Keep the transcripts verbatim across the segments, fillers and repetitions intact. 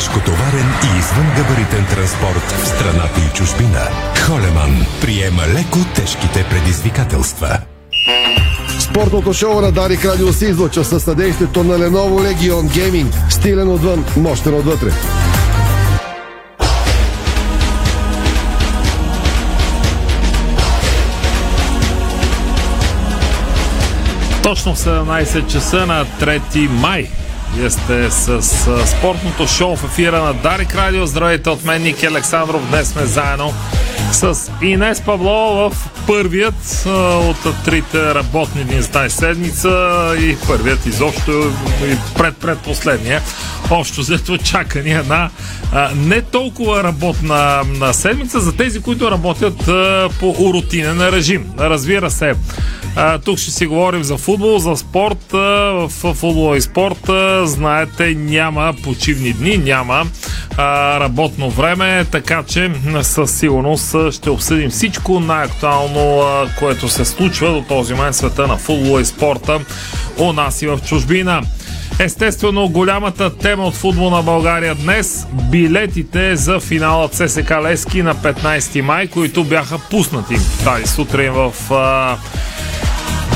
тежкотоварен и извънгабаритен транспорт в страната и чужбина. Холеман приема леко тежките предизвикателства. Спортното шоу на Дарик радио се излъчва със съдействието на Lenovo Legion Gaming. Стилен отвън, мощен отвътре. Точно в седемнайсет часа на трети май. Вие сте с, с спортното шоу в ефира на Дарик Радио. Здравейте от мен, Ники Александров. Днес сме заедно с Инес Павло в първият от трите работни дни за тази седмица и първият изобщо и пред-предпоследния. Общо взето чакания на а, не толкова работна на седмица за тези, които работят а, по рутинен режим. Разбира се, а, тук ще си говорим за футбол, за спорт. В футбола и спорта, знаете, няма почивни дни, няма а, работно време, така че със сигурност ще обсъдим всичко най-актуално, а, което се случва до този момент в света на футбола и спорта у нас и в чужбина. Естествено, голямата тема от футбол на България днес – билетите за финала ЦСКА Левски на петнайсети май, които бяха пуснати тази сутрин в а,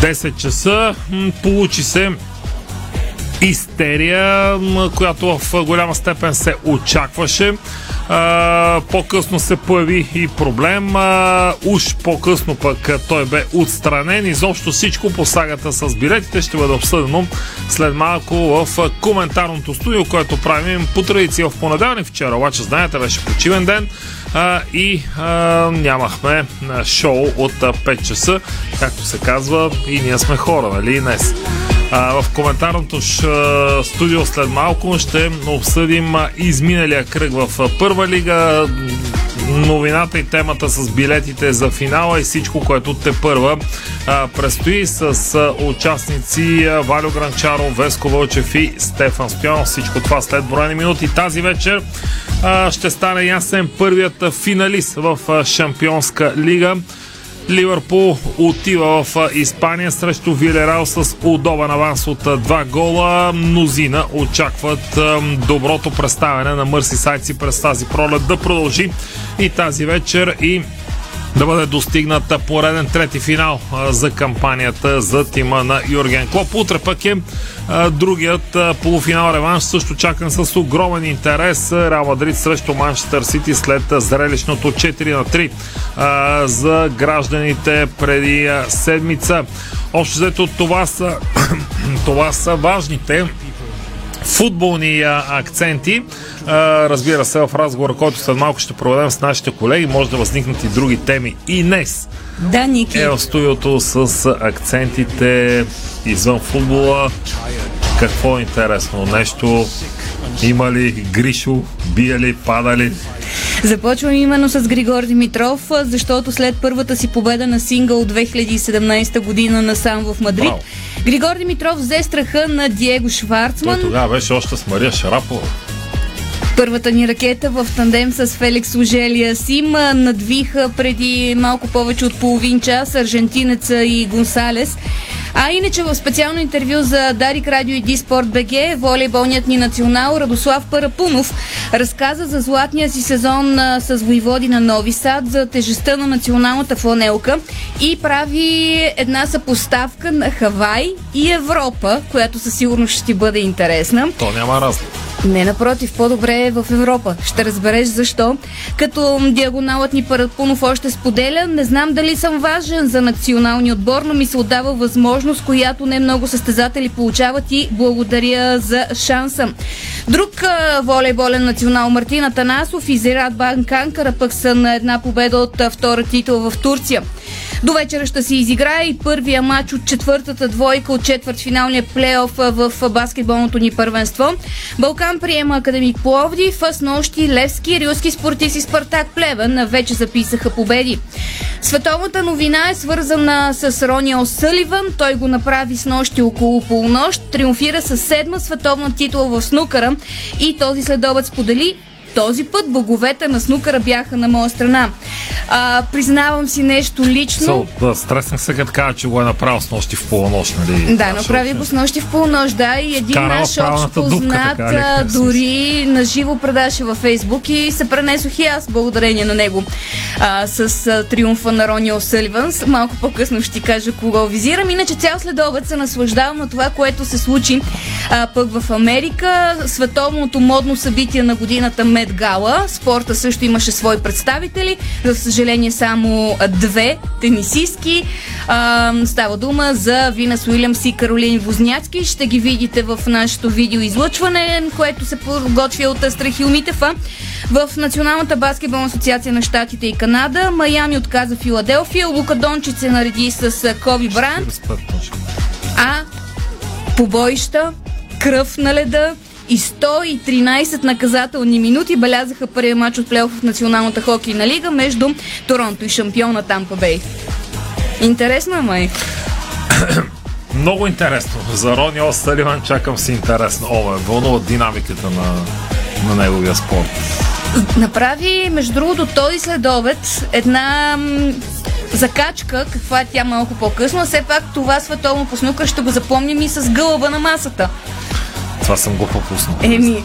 десет часа. Получи се истерия, която в голяма степен се очакваше. А, по-късно се появи и проблем. А, уж по-късно пък той бе отстранен. Изобщо всичко по сагата с билетите ще бъде обсъдено след малко в коментарното студио, което правим по традиция в понеделник. Вчера обаче, знаете, беше почивен ден а, и а, нямахме шоу от пет часа. Както се казва, и ние сме хора, нали, днес. В коментарното студио след малко ще обсъдим изминалия кръг в Първа лига, новината и темата с билетите за финала и всичко, което тепърва предстои с участници Валио Гранчаров, Веско Вълчев и Стефан Спион. Всичко това след броени минути. Тази вечер ще стане ясен първият финалист в Шампионска лига. Ливърпул отива в Испания срещу Вилареал с удобен аванс от два гола. Мнозина очакват доброто представяне на мърсисайдци през тази пролет да продължи и тази вечер и да бъде достигната пореден трети финал за кампанията за тима на Юрген Клоп. Утре пък е другият полуфинал реванш, също чакан с огромен интерес. Реал Мадрид срещу Манчестър Сити след зрелищното четири на три за гражданите преди седмица. Общо взето това са, това са важните футболни акценти. Разбира се, в разговор, който след малко ще проведем с нашите колеги, може да възникнат и други теми. И днес да, Ники е в студиото с акцентите извън футбола. Какво е интересно нещо? Има ли Гришо? Бие ли? Пада ли? Започвам именно с Григор Димитров, защото след първата си победа на сингъл от две хиляди и седемнайсета година насам в Мадрид, Браво. Григор Димитров взе страха на Диего Шварцман. Той тогава беше още с Мария Шарапова. Първата ни ракета в тандем с Феликс Оже-Алиасим надвиха преди малко повече от половин час аржентинеца и Гонсалес. А иначе в специално интервю за Дарик Радио и Диспорт БГ, волейболният ни национал Радослав Парапунов разказа за златния си сезон с Войводина Нови Сад, за тежестта на националната фланелка и прави една съпоставка на Хавай и Европа, която със сигурност ще ти бъде интересна. То няма разлика. Не, напротив, по-добре е в Европа. Ще разбереш защо. Като диагоналът ни Парапунов още споделя: не знам дали съм важен за националния отбор, но ми се отдава възможност, която не много състезатели получават и благодаря за шанса. Друг волейболен национал Мартин Атанасов и Зирадбан Канкара пък са на една победа от втора титла в Турция. До вечера ще се изиграе и първия матч от четвъртата двойка от четвъртфиналния плейоф в баскетболното ни първенство. Балкан приема Академик Пловдив, а с нощи Левски и рилски спортист и Спартак Плевен вече записаха победи. Световната новина е свързана с Рони О'Съливан. Той го направи с нощи около полунощ, триумфира със седма световна титла в снукъра и този следобед сподели: Този път боговете на снукъра бяха на моя страна. А, признавам си нещо лично. So, да, стреснах се като каза, че го е направил с нощи в полунощ, нали? Да, направи го с нощи в полунощ, да, и един Карал наш общ познат дори наживо предаше във Фейсбук и се пренесох и аз благодарение на него а, с а, триумфа на Рони О'Съливан. Малко по-късно ще ти кажа кого визирам. Иначе цял следобед се наслаждавам на това, което се случи а, пък в Америка. Световното модно събитие на годината Мед Гала. Спорта също имаше свои представители. За съжаление само две тенисистки. А, става дума за Винъс Уилямс и Каролине Вожняцки. Ще ги видите в нашето видеоизлъчване, което се подготвя от Страхил Митефа. В Националната баскетболна асоциация на щатите и Канада Майами отказа Филаделфия. Лука Дончич се нареди с Коби Брайант. А побоища, кръв на леда и сто и тринайсет наказателни минути белязаха първия матч от плейоф в Националната хокейна лига между Торонто и шампиона Тампа Бей. Интересно е, май. Много интересно. За Рони О'Съливан чакам си интересно. О, е вълнува динамиката на, на неговия спорт. Направи, между другото, този следобед една м, закачка, каква е тя малко по-късно. Все пак това световно по снукър ще го запомним и с гълъба на масата. Това съм го пропуснал. Еми.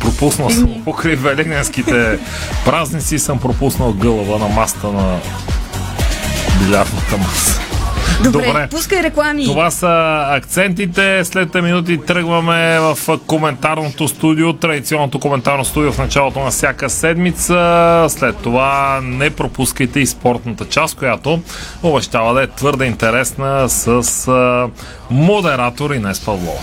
Пропуснал Еми. съм покрай великденските празници, съм пропуснал гълъба на масата на билярната маса. Добре, Добре, пускай реклами. Това са акцентите. След минути тръгваме в коментарното студио, традиционното коментарно студио в началото на всяка седмица. След това не пропускайте и спортната част, която обещава да е твърде интересна с модератор Инес Павлова.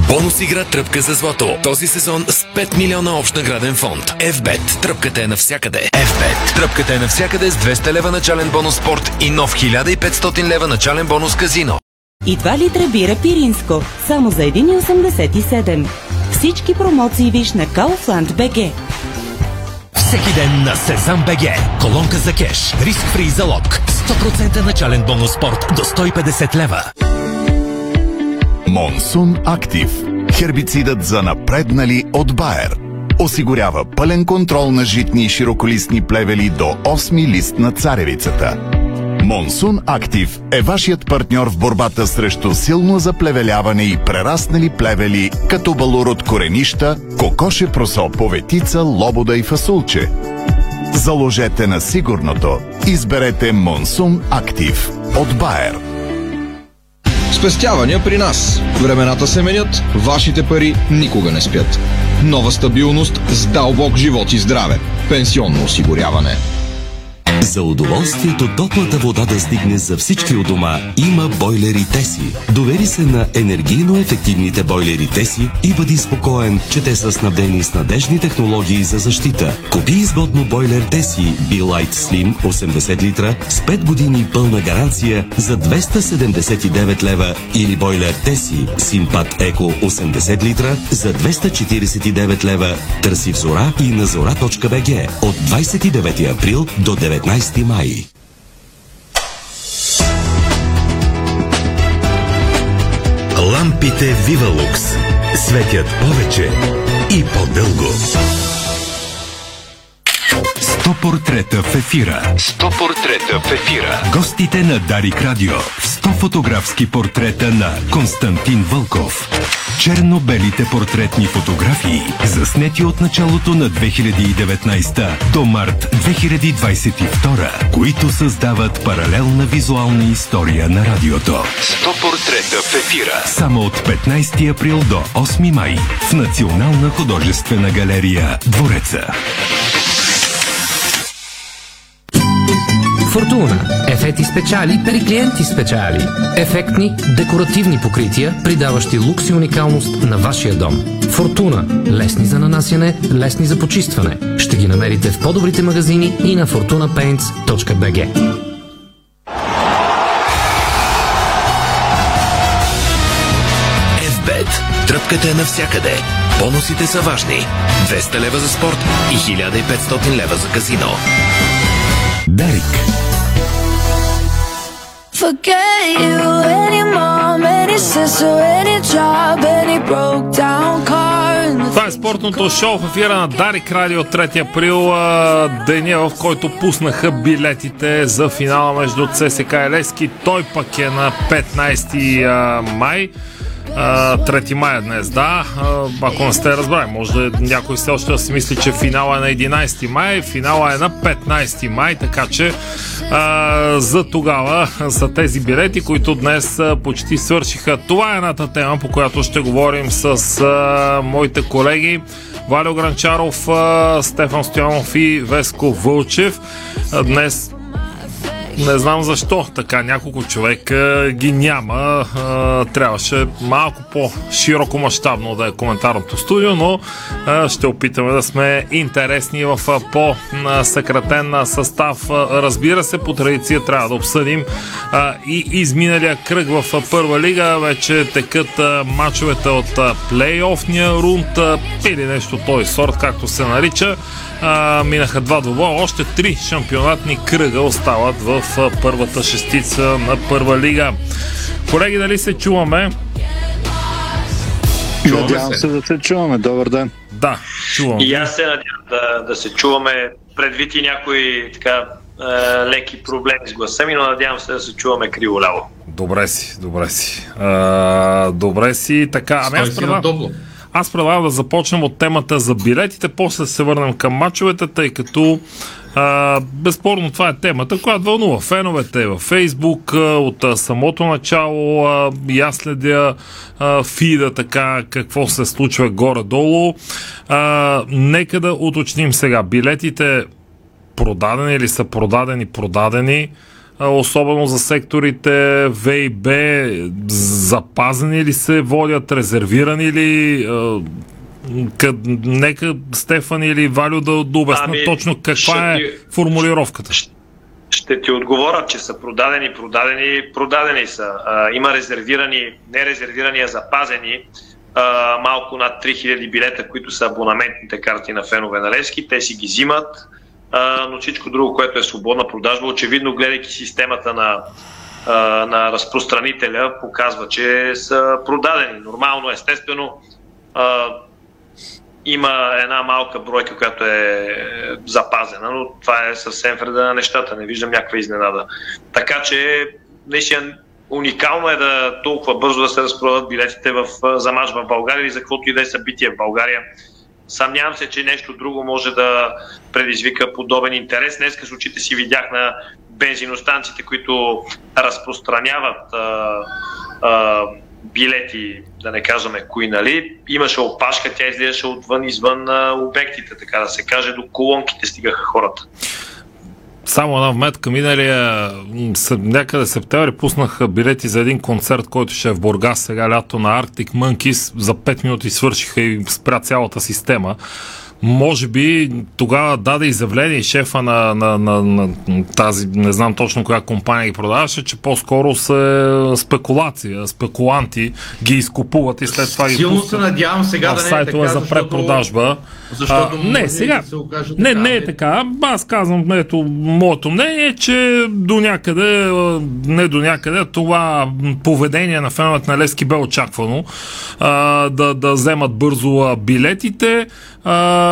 Бонус игра тръпка за злато. Този сезон с пет милиона общ награден фонд. F-Bet. Тръпката е навсякъде. F-Bet. Тръпката е навсякъде с двеста лева начален бонус спорт и нов хиляда и петстотин лева начален бонус казино. И два литра бира Пиринско. Само за един лев и осемдесет и седем. Всички промоции виж на Kaufland.bg. Всеки ден на Сезам.бг. Колонка за кеш. Риск-фри залог. сто процента начален бонус спорт до сто и петдесет лева. Монсун Актив. Хербицидът за напреднали от Байер. Осигурява пълен контрол на житни и широколистни плевели до осми лист на царевицата. Монсун Актив е вашият партньор в борбата срещу силно заплевеляване и прераснали плевели, като балур от коренища, кокоше просо, поветица, лобода и фасулче. Заложете на сигурното. Изберете Монсун Актив от Байер. Спестявания при нас. Времената се менят, вашите пари никога не спят. Нова стабилност с дълбок живот и здраве. Пенсионно осигуряване. За удоволствието топлата вода да стигне за всички у дома, има бойлери Теси. Довери се на енергийно ефективните бойлери Теси и бъди спокоен, че те са снабдени с надежни технологии за защита. Купи изгодно бойлер Теси Be-Lite Slim осемдесет литра с пет години пълна гаранция за двеста седемдесет и девет лева или бойлер Теси Simpat Eco осемдесет литра за двеста четиридесет и девет лева. Търси в Зора и на зора точка бг от двадесет и девети април до деветнадесети май. Лампите Вивалукс светят повече и по-дълго. Сто портрета в ефира. Сто портрета в ефира. Гостите на Дарик радио. Сто фотографски портрета на Константин Вълков. Черно-белите портретни фотографии, заснети от началото на две хиляди и деветнадесета до март две хиляди двадесет и втора, които създават паралелна визуална история на радиото. сто портрета в ефира. Само от петнадесети април до осми май в Национална художествена галерия Двореца. Фортуна. Ефекти спечали при клиенти спечали. Ефектни, декоративни покрития, придаващи лукс и уникалност на вашия дом. Фортуна. Лесни за нанасяне, лесни за почистване. Ще ги намерите в по-добрите магазини и на фортуна пейнтс точка би джи. F-Bet. Тръпката е навсякъде. Бонусите са важни. двеста лева за спорт и хиляда и петстотин лева за казино. Дарик. Forget you, any mom, any sister, any job, any broke down car. Това е спортното шоу в ефира на Дарик радио, трети април, деня, в който пуснаха билетите за финала между ЦСКА и Левски. Той пък е на петнайсети май. трети май днес, да. Ако не сте разбрали, може да някой все още да си мисли, че финала е на единайсети май, финала е на петнайсети май, така че а, за тогава са тези билети, които днес а, почти свършиха. Това е едната тема, по която ще говорим с а, моите колеги Валио Гранчаров, а, Стефан Спионов и Веско Вълчев. А, днес не знам защо, така няколко човека ги няма. Трябваше малко по-широко мащабно да е коментарното студио, но ще опитаме да сме интересни в по-съкратен състав. Разбира се, по традиция трябва да обсъдим и изминалия кръг в първа лига. Вече текат мачовете от плей-офния рунд или нещо той сорт, както се нарича. А, минаха два двобоя, още три шампионатни кръга остават в а, първата шестица на първа лига. Колеги, дали се чуваме? чуваме надявам се. се да се чуваме, добър ден. Да, чувам. И аз се надявам да, да се чуваме, предвид и някои така е, леки проблеми с гласа ми, но надявам се да се чуваме криво-ляво. Добре си, добре си. А, добре си, така. Ами аз предавам. Аз предлагам да започнем от темата за билетите, после се върнем към мачовете, тъй като а, безспорно това е темата, която вълнува феновете във Фейсбук от а, самото начало. А, и аз следя а, фида, така какво се случва горе-долу. А, нека да уточним сега. Билетите продадени или са продадени, продадени. Особено за секторите В и Б, запазени ли се водят, резервирани ли? Къд, нека Стефан или Валю да, да обяснат ами, точно каква е ти, формулировката. Ще, ще ти отговоря, че са продадени, продадени, продадени са. А, има резервирани, нерезервирани, а запазени а, малко над три хиляди билета, които са абонаментните карти на фенове на Левски. Те си ги взимат. Uh, но всичко друго, което е свободна продажба, очевидно, гледайки системата на, uh, на разпространителя, показва, че са продадени. Нормално, естествено, uh, има една малка бройка, която е запазена, но това е съвсем вреда на нещата, не виждам някаква изненада. Така че, наистина, уникално е да толкова бързо да се разпродадат билетите в, за мач в България или за каквото и да е събитие в България. Съмнявам се, че нещо друго може да предизвика подобен интерес. Днеска с очите си видях на бензиностанциите, които разпространяват а, а, билети, да не казваме кои, нали. Имаше опашка, тя излизаше отвън, извън а, обектите, така да се каже, до колонките стигаха хората. Само една вметка, миналия някъде септември пуснаха билети за един концерт, който ще е в Бургас сега лято на Arctic Monkeys. За пет минути свършиха и спря цялата система. Може би тогава даде изявление шефа на, на, на, на тази, не знам точно коя компания ги продаваше, че по-скоро са спекулация, спекуланти ги изкупуват и след това силно ги пускат на да сайтове е така, за препродажба. Защото, а, не, сега, да се окаже не, така, не е така. Аз казвам, ето, моето мнение е, че до някъде, не до някъде, това поведение на феновете на Левски бе очаквано. А, да, да вземат бързо билетите. А,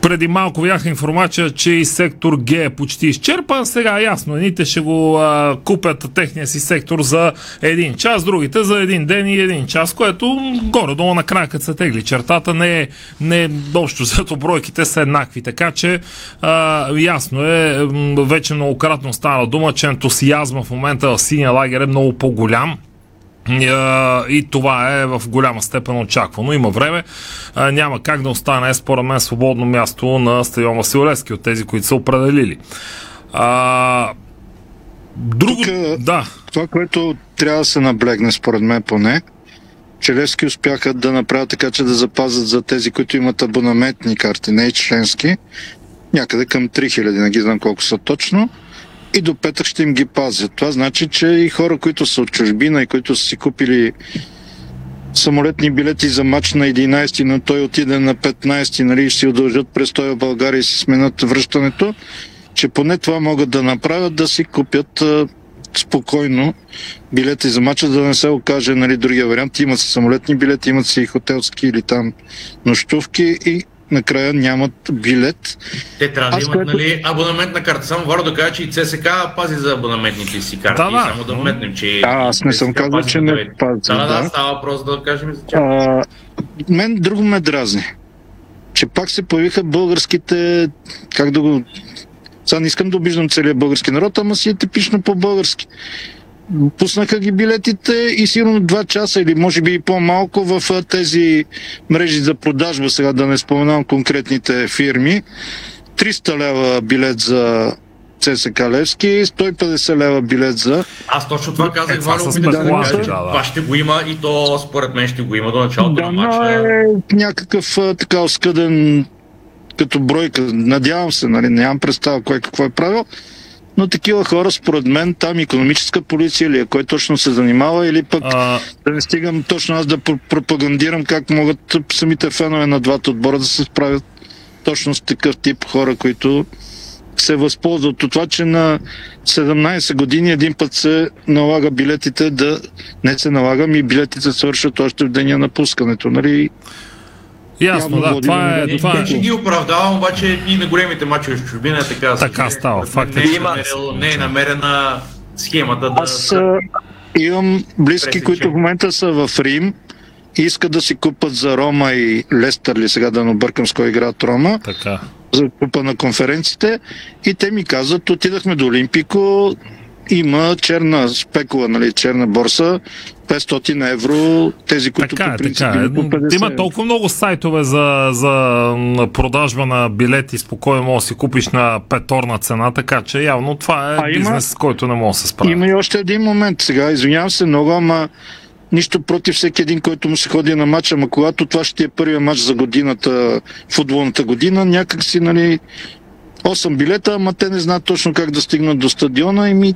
преди малко видях информация, че и сектор Г е почти изчерпан. Сега ясно, едните ще го а, купят техния си сектор за един час, другите за един ден и един час, което горе-долу накрая, като се тегли чертата, не е, не е общо, защото бройките са еднакви. Така че а, ясно е, вече многократно стана дума, че ентусиазма в момента в синия лагер е много по-голям. И това е в голяма степен очаквано. Има време. Няма как да остане, според мен, свободно място на стадион Васил Левски от тези, които са определили. А... Друго... Тук, да. Това, което трябва да се наблегне, според мен поне, че Левски успяха да направят така, че да запазят за тези, които имат абонаментни карти, не и членски, някъде към три хиляди, не ги знам колко са точно. И до петък ще им ги пазят. Това значи, че и хора, които са от чужбина и които са си купили самолетни билети за матч на единайсети, но той отиде на петнайсети, нали, ще си удължат престоя в България и си сменят връщането, че поне това могат да направят, да си купят спокойно билети за мача, да не се окаже, нали, другия вариант. Имат се самолетни билети, имат се и хотелски или там нощувки и накрая нямат билет. Те трябва да имат, което... нали, абонаментна карта. Само Варо да кажа, че и ЦСКА пази за абонаментните си карти. Да, да. Само да вметнем, че... Да, аз не ЦСКА съм казал, че не пази. Да, да, да, става въпрос да кажем. А, мен друго ме дразни, че пак се появиха българските... Как да го... Сега не искам да обиждам целия български народ, ама си е типично по-български. Пуснаха ги билетите и сигурно два часа или може би и по-малко в тези мрежи за продажба, сега да не споменавам конкретните фирми. триста лева билет за ЦСКА Левски, сто и петдесет лева билет за... Аз точно това казах, Варо, да, да, да. Това ще го има и то според мен ще го има до началото да, на матча. Е някакъв така оскъден като бройка, надявам се, нали, нямам представа кой какво е правил. Но такива хора, според мен, там икономическа полиция или кой точно се занимава, или пък а... да не стигам точно аз да пропагандирам как могат самите фенове на двата отбора да се справят точно с такъв тип хора, които се възползват от това, че на седемнайсет години един път се налага билетите да не се налагам и билетите свършат още в деня на пускането, нали? Ясно, да, това е... Това е. Не, че ги оправдавам, обаче и на големите мачове в чужбина е така. Така става, факт е. Не е, намерил, не е намерена схемата да... Аз а, имам близки, пресечем, които в момента са в Рим и искат да си купат за Рома и Лестър, ли сега да не объркам с кой играят Рома, така. За купа на конференците и те ми казват, отидахме до Олимпико, има черна спекула, нали, черна борса, петстотин евро, тези, които така, по принцип така. По петдесет. Има толкова много сайтове за, за продажба на билети, спокойно може да си купиш на петорна цена, така че явно това е а бизнес, има, който не може да се справи. Има и още един момент сега, извинявам се много, ама нищо против всеки един, който му се ходи на матч, ама когато това ще е първия матч за годината, футболната година, някак си, нали, осем билета, ама те не знаят точно как да стигнат до стадиона и ми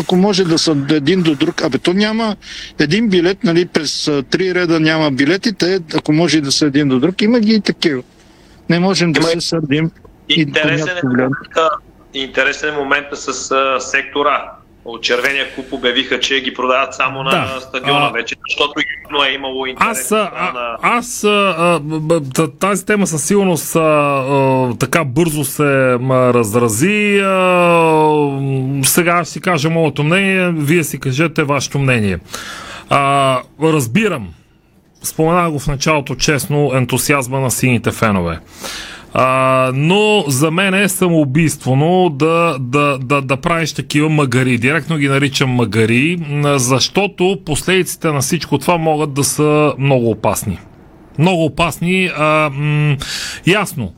ако може да са един до друг. Абе, то няма един билет, нали, през три реда няма билетите, ако може да са един до друг, има ги и такива. Не можем да има се сърдим. Интересен, е, интересен момент с а, сектора. От червения клуб обявиха, че ги продават само на да, стадиона а... вече, защото но е имало интерес. Аз, а, аз а, тази тема със сигурност а, а, така бързо се ма разрази. А, сега ще си кажа моето мнение, вие си кажете вашето мнение. А, разбирам, споменах го в началото честно, ентусиазма на сините фенове. А, но за мен е самоубийствено да, да, да, да правиш такива магари. Директно ги наричам магари, защото последиците на всичко това могат да са много опасни. Много опасни. А, м- ясно.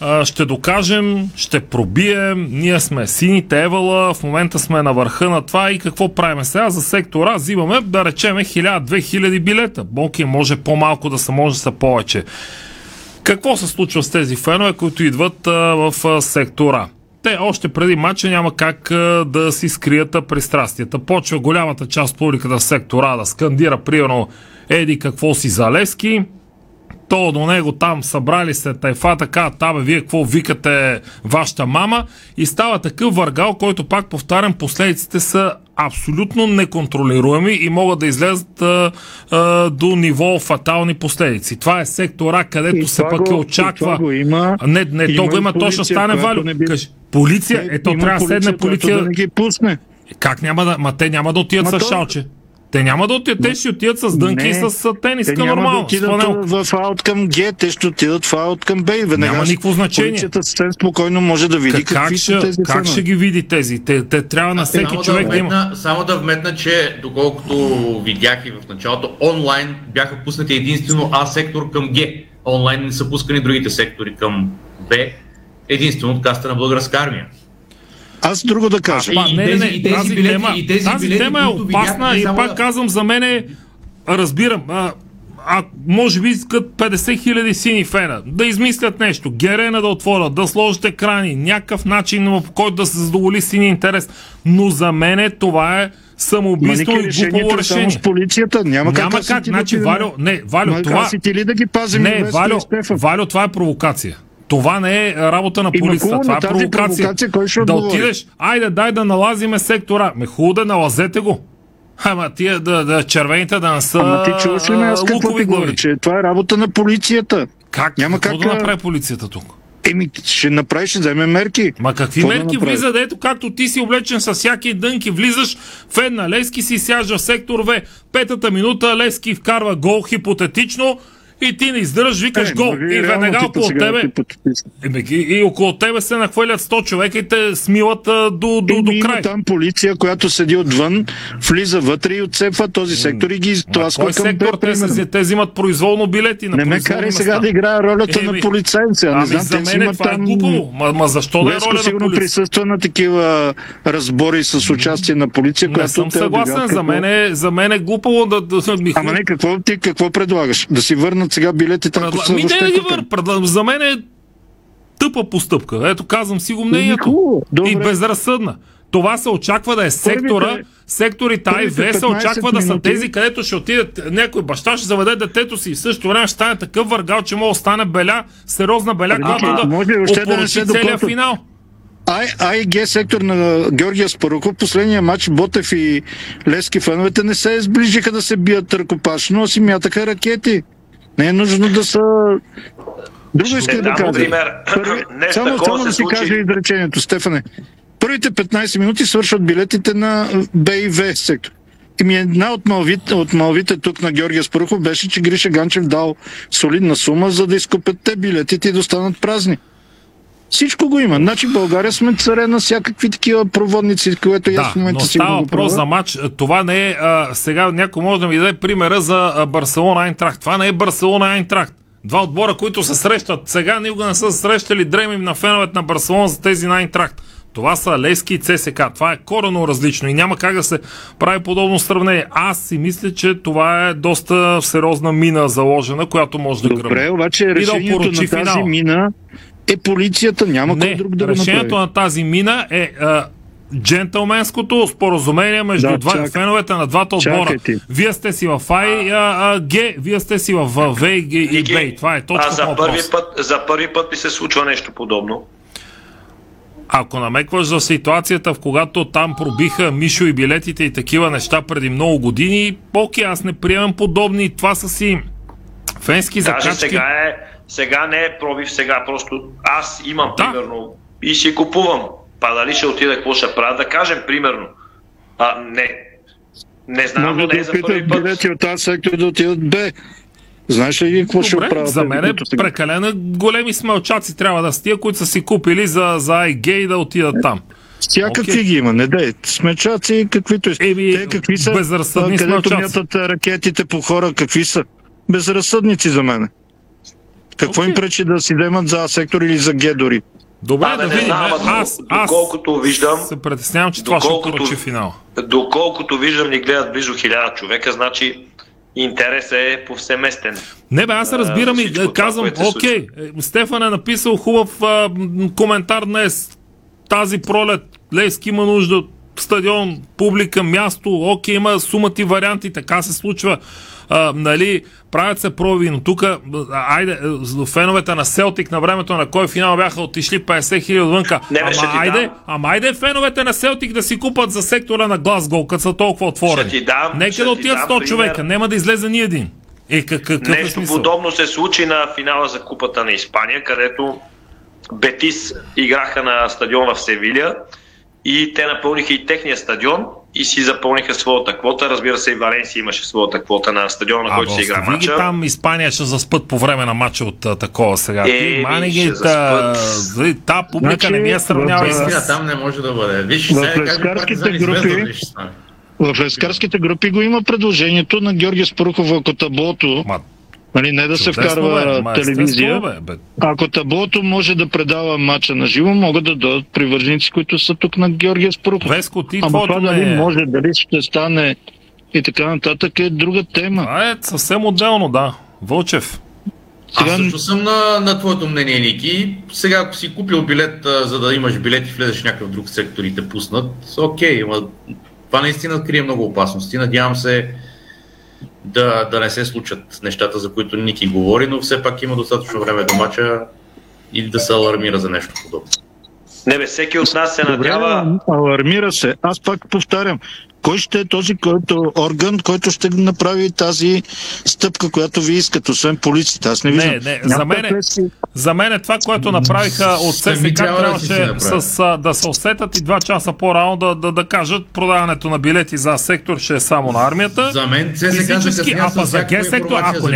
А, ще докажем, ще пробием, ние сме сините евала, в момента сме на върха на това и какво правим сега за сектора? Взимаме, да речеме, хиляда до две хиляди билета. Болки може по-малко да са, може да са повече. Какво се случва с тези фенове, които идват а, в а, сектора? Те още преди матча няма как а, да си скрият пристрастията. Почва голямата част от публиката в сектора да скандира, примерно, еди какво си за Левски. То до него там събрали се тайфа, така, табе, вие какво викате вашата мама. И става такъв въргал, който пак повтарям, последиците са абсолютно неконтролируеми и могат да излезат а, а, до ниво фатални последици. Това е сектора, където и се пък го, очаква. Го има, не, не има то го има, то ще стане Валю. Би... Кажи, полиция, не, ето трябва полиция, седне полиция. Да ги пусне. Как няма да, ма те няма да отидат с шалче. Те няма да отидат, те ще отидат с дънки и с тениска нормално. Те няма нормално. Да отидат в аут към Г, те ще отидат в аут към Б. Няма никакво значение. Полицията съвсем спокойно може да види как, какви са тези. Как ще ги види тези? Те, те трябва на всеки човек да, да има. Само да вметна, че доколкото видях и в началото, онлайн бяха пуснати единствено А сектор към Г. Онлайн не са пускани другите сектори към Б. Единствено от каста на Българска армия. Аз друго да кажа. А, и, не, не, не, и тази, тази, билети, тема, и тези тази билети, тема е опасна видях, и пак да... казвам, за мен е, разбирам, а, а може би искат петдесет хиляди сини фена, да измислят нещо, герена да отворят, да сложат екрани, някакъв начин, по който да се задоволи сини интерес, но за мен е, това е самоубийство и глупово решение. С полицията. Няма, няма как, как значи, да Валю, не, Валю, това... Ли да ги пазим не, Валю, Валю, това е провокация. Това не е работа на полицията. Това е провокация. провокация да отидеш, айде, дай да налазиме сектора. Ме хубаво да налазете го. Ама тия да, да червените да не са лукови глави. Ама ти чуваш ли ме, аз какво ти говоря? Това е работа на полицията. Как? Няма какво как... да направи полицията тук? Еми, ще направиш, ще вземе мерки. Ма какви какво мерки да влиза? Да ето, както ти си облечен с всяки дънки, влизаш в една, Левски си сяжда в сектор В. Петата минута Левски вкарва гол хипотетично и ти не издържаш, викаш е, гол. И веднага около тебе и, и около тебе се нахвърлят сто човека и те смилат а, до, до, до край. Има там полиция, която седи отвън, влиза вътре и отцепва този сектор и ги тласква към сектор. Те, се, те взимат произволно билети. На не ме карай сега да играе ролята е, на полицейци. Ами знам, за мен това там... е глупо. Ма, ма защо да е роля на сигурно присъства на такива разбори с участие на полиция, която не съм съгласен. За мен е глупо да... Ама не, какво предлагаш? Да си върна сега билетите, ако са въщето. За мен е тъпа постъпка. Ето, казвам си го мнението. И безразсъдна. Това се очаква да е сектора. Първите, секторите ай ви се очаква минути. Да са тези, където ще отидат някой баща, ще заведе детето си и в същото време ще стане такъв въргал, че може да стане беля, сериозна беля, която да опорочи да целия финал. АИГ сектор на Георгия Спарухов, последния матч Ботев и Левски феновете не се сближиха да се бият ръкопашно, а си мятаха ракети. Не е нужно да са... Друго искам да кажа. Пример, Първи... Само, само да си случи... кажа изречението, Стефане. Първите петнайсет минути свършват билетите на Б и В сектор. И една от малвите, от малвите тук на Георгия Спарухов беше, че Гриша Ганчев дал солидна сума, за да изкупят те билетите и да останат празни. Всичко го има. Значи България сме царе на всякакви такива проводници, което да, аз в момента си го правя. Да, но става въпрос за матч. Това не е... А, сега някой може да ми даде примера за Барселона-Айнтрахт. Това не е Барселона-Айнтрахт. Два отбора, които се срещат сега, никога не са срещали, дремим на феновете на Барселона за тези на Айнтрахт. Това са Левски и ЦСКА. Това е коренно различно и няма как да се прави подобно сравнение. Аз си мисля, че това е доста сериозна мина заложена, която може да гръмне. Добре, обаче решението на тази мина е полицията, няма кой друг да го направи. Решението на тази мина е а, джентълменското споразумение между да, два феновете на двата отбора. Ти. Вие сте си в А и Г, вие сте си в В и Г и Б. Това е точно за първи път, за първи път ми се случва нещо подобно. Ако намекваш за ситуацията, в когато там пробиха Мишо и билетите и такива неща преди много години, поки аз не приемам подобни. Това са си фенски закачки. Даже сега е Сега не е пробив, сега просто аз имам да. примерно и ще купувам. Па дали ще отида, какво ще правя, да кажем примерно. А, не. Не знам, Мога да не е за първи път. Билети от тази сектор да отидат Б. Знаеш ли какво ще правят? За мен е прекалено големи смелчаци трябва да са тия, които са си купили за, за ай джи и да отидат там. Всякакви okay. ги има, не дай. Смелчаци, каквито искат. Те какви са, безразсъдни където мятат ракетите по хора, какви са. Безразсъдници за мен. Какво okay. им пречи да си вземат за сектор или за Г дори? Добре, а, да видим. Аз, аз доколкото виждам, се притеснявам, че това ще поручи финал. Доколкото виждам, ни гледат близо хиляда човека, значи интересът е повсеместен. Не бе, аз разбирам а, и казвам, това, окей, Стефан е написал хубав а, коментар днес. Тази пролет Левски има нужда от стадион, публика, място, окей, има сумати варианти, така се случва. А, нали, правят се проби, но тук, айде, феновете на Селтик на времето на кой финал бяха отишли петдесет хиляди отвънка. Не, ама, айде, ама айде феновете на Селтик да си купат за сектора на Глазгол, като са толкова отворени. Дам, нека да отидат сто пример. Човека, няма да излезе ни един. Е, как, как, нещо е подобно се случи на финала за купата на Испания, където Бетис играха на стадиона в Севилия и те напълниха и техния стадион и си запълниха своята квота. Разбира се, и Валенсия имаше своята квота на стадиона, на който се игра мача. А, там Испания ще заспът по време на мача от а, такова сега. Е, ти, манеги, та, та публика значи, не ми я сравнява. С... Там не може да бъде. Виж, в лескарските групи, да групи го има предложението на Георги Спарухов, ако таблото, Мат, нали, не да се вкарва бе, телевизия, бе, бе. ако таблото може да предава мача на живо, могат да дадат привърженици, които са тук на Георгия Спарухов. Веско, ти Ама това дали е... може, дали ще стане и така нататък е друга тема. А е съвсем отделно, да. Вълчев. Сега... Аз също съм на, на твоето мнение, Ники. Сега, ако си купил билет, а, за да имаш билет и влезеш в някакъв друг сектор и те пуснат, окей, ама това наистина крие много опасности. Надявам се Да, да не се случат нещата, за които Ники говори, но все пак има достатъчно време до мача или да се алармира за нещо подобно. Не бе, всеки от нас се надява... Алармира се. Аз пак повтарям. Кой ще е този който, орган, който ще направи тази стъпка, която ви искат, освен полицията? Аз не виждам. Не, не. За мен, за мен е това, което направиха от ЦСКА, трябваше с, да се усетят и два часа по-рано да, да, да кажат продаването на билети за сектор ще е само на армията. За мен ЦСКА а за Г-сектор, ако,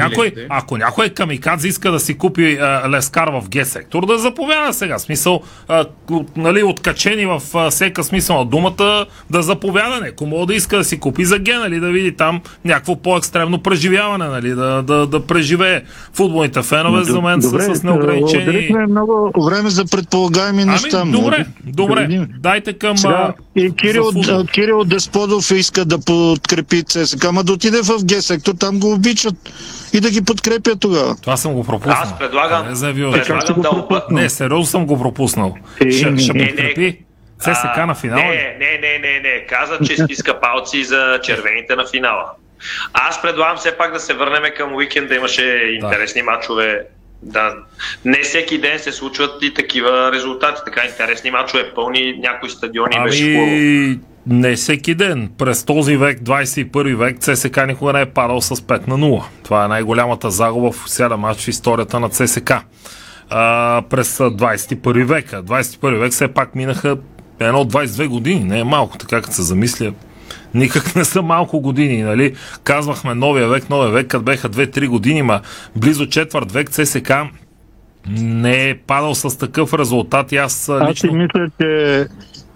ако някой камикадзе иска да си купи а, лескар в Г-сектор, да заповяда сега. Смисъл, а, от, нали, откачени в а, всека смисъл на думата, да заповяда некому да иска да си купи за Ген, нали, да види там някакво по-екстремно преживяване, нали, да, да, да преживее футболните фенове. За мен добре, са с неограничени... Отделихме много време за предполагаеми неща. Ами, добре, добре. Да дайте към... Сега, и Кирил, Кирил Десподов иска да подкрепи ЦСКА, ама да отиде в Г-сектор, там го обичат и да ги подкрепят тогава. Това съм го пропуснал. Аз предлагам... Не, заявил, предлагам да го... не, сериозно съм го пропуснал. Е, ще, ще подкрепи... ЦСКА на финала? Не, не, не, не, не. Каза, че стиска палци за червените на финала. Аз предлагам все пак да се върнем към уикенда, имаше интересни да. мачове. Да. Не всеки ден се случват и такива резултати, така интересни мачове, пълни някои стадиони. Ами... беше хубаво. Не всеки ден. През този век, двадесет и първи век, ЦСКА никога не е падал с пет на нула. Това е най-голямата загуба в седем мача в историята на ЦСКА. А, през двадесет и първи века. двадесет и първи век все пак минаха едно от двадесет и две години, не е малко, така като се замисля. Никак не са малко години, нали? Казвахме новия век, новия век, като беха две-три години, ма близо четвърт век ЦСКА не е падал с такъв резултат и аз лично... Аз си мисля, че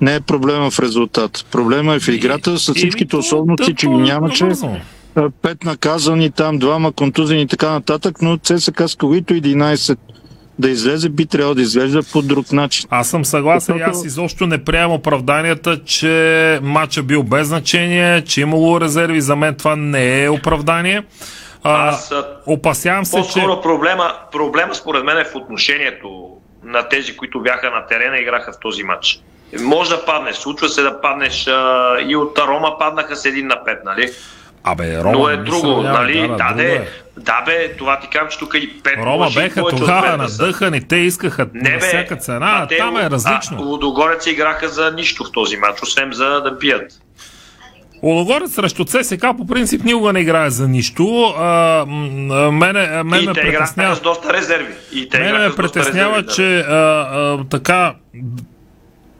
не е проблема в резултат. Проблема е в играта, с всичките особености, че ги няма, че... пет наказани там, двама контузени и така нататък, но ЦСКА с когото единадесет да излезе, би трябвало да изглежда по друг начин. Аз съм съгласен, защото... аз изобщо не приемам оправданията, че матча бил без значение, че имало резерви. За мен това не е оправдание. А, аз опасявам се, по-скоро че... Проблема, проблема според мен е в отношението на тези, които бяха на терена и играха в този матч. Може да паднеш, случва се да паднеш а, и от Рома паднаха с един на пет, нали? Абе, Рома, но е друго, няма, нали? Да, да, да, друго е. Да бе, това ти кажа, че тук и пет Рома лъжи, беха тогава надъхани, те искаха не, на всяка цена, а там е различно. Лудогорец играха за нищо в този матч, освен за да пият. Лудогорец срещу ЦСКА по принцип никога не играе за нищо. А, мене, мене и ме те притеснява... играха с доста резерви. И те мене ме притеснява, резерви, че да. а, а, така...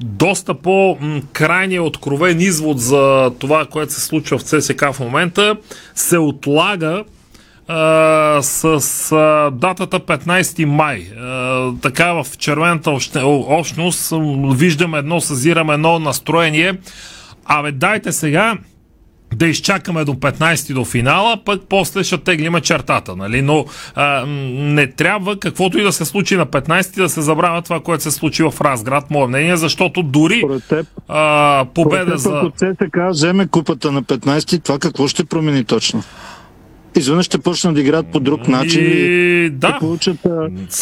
доста по-крайния откровен извод за това, което се случва в ЦСКА в момента, се отлага а, с а, датата петнадесети май. А, така в червената общ... общност виждаме едно, съзираме едно настроение. Абе, дайте сега да изчакаме до петнадесети до финала, пък после ще теглиме чертата, нали? Но а, не трябва каквото и да се случи на петнадесети да се забравя това, което се случи в Разград, мое мнение, защото дори а, победа теб, за... Ако ЦСКА вземе купата на петнадесети, това какво ще промени точно? Изведнъж ще почнат да играят по друг начин и, и да, да получат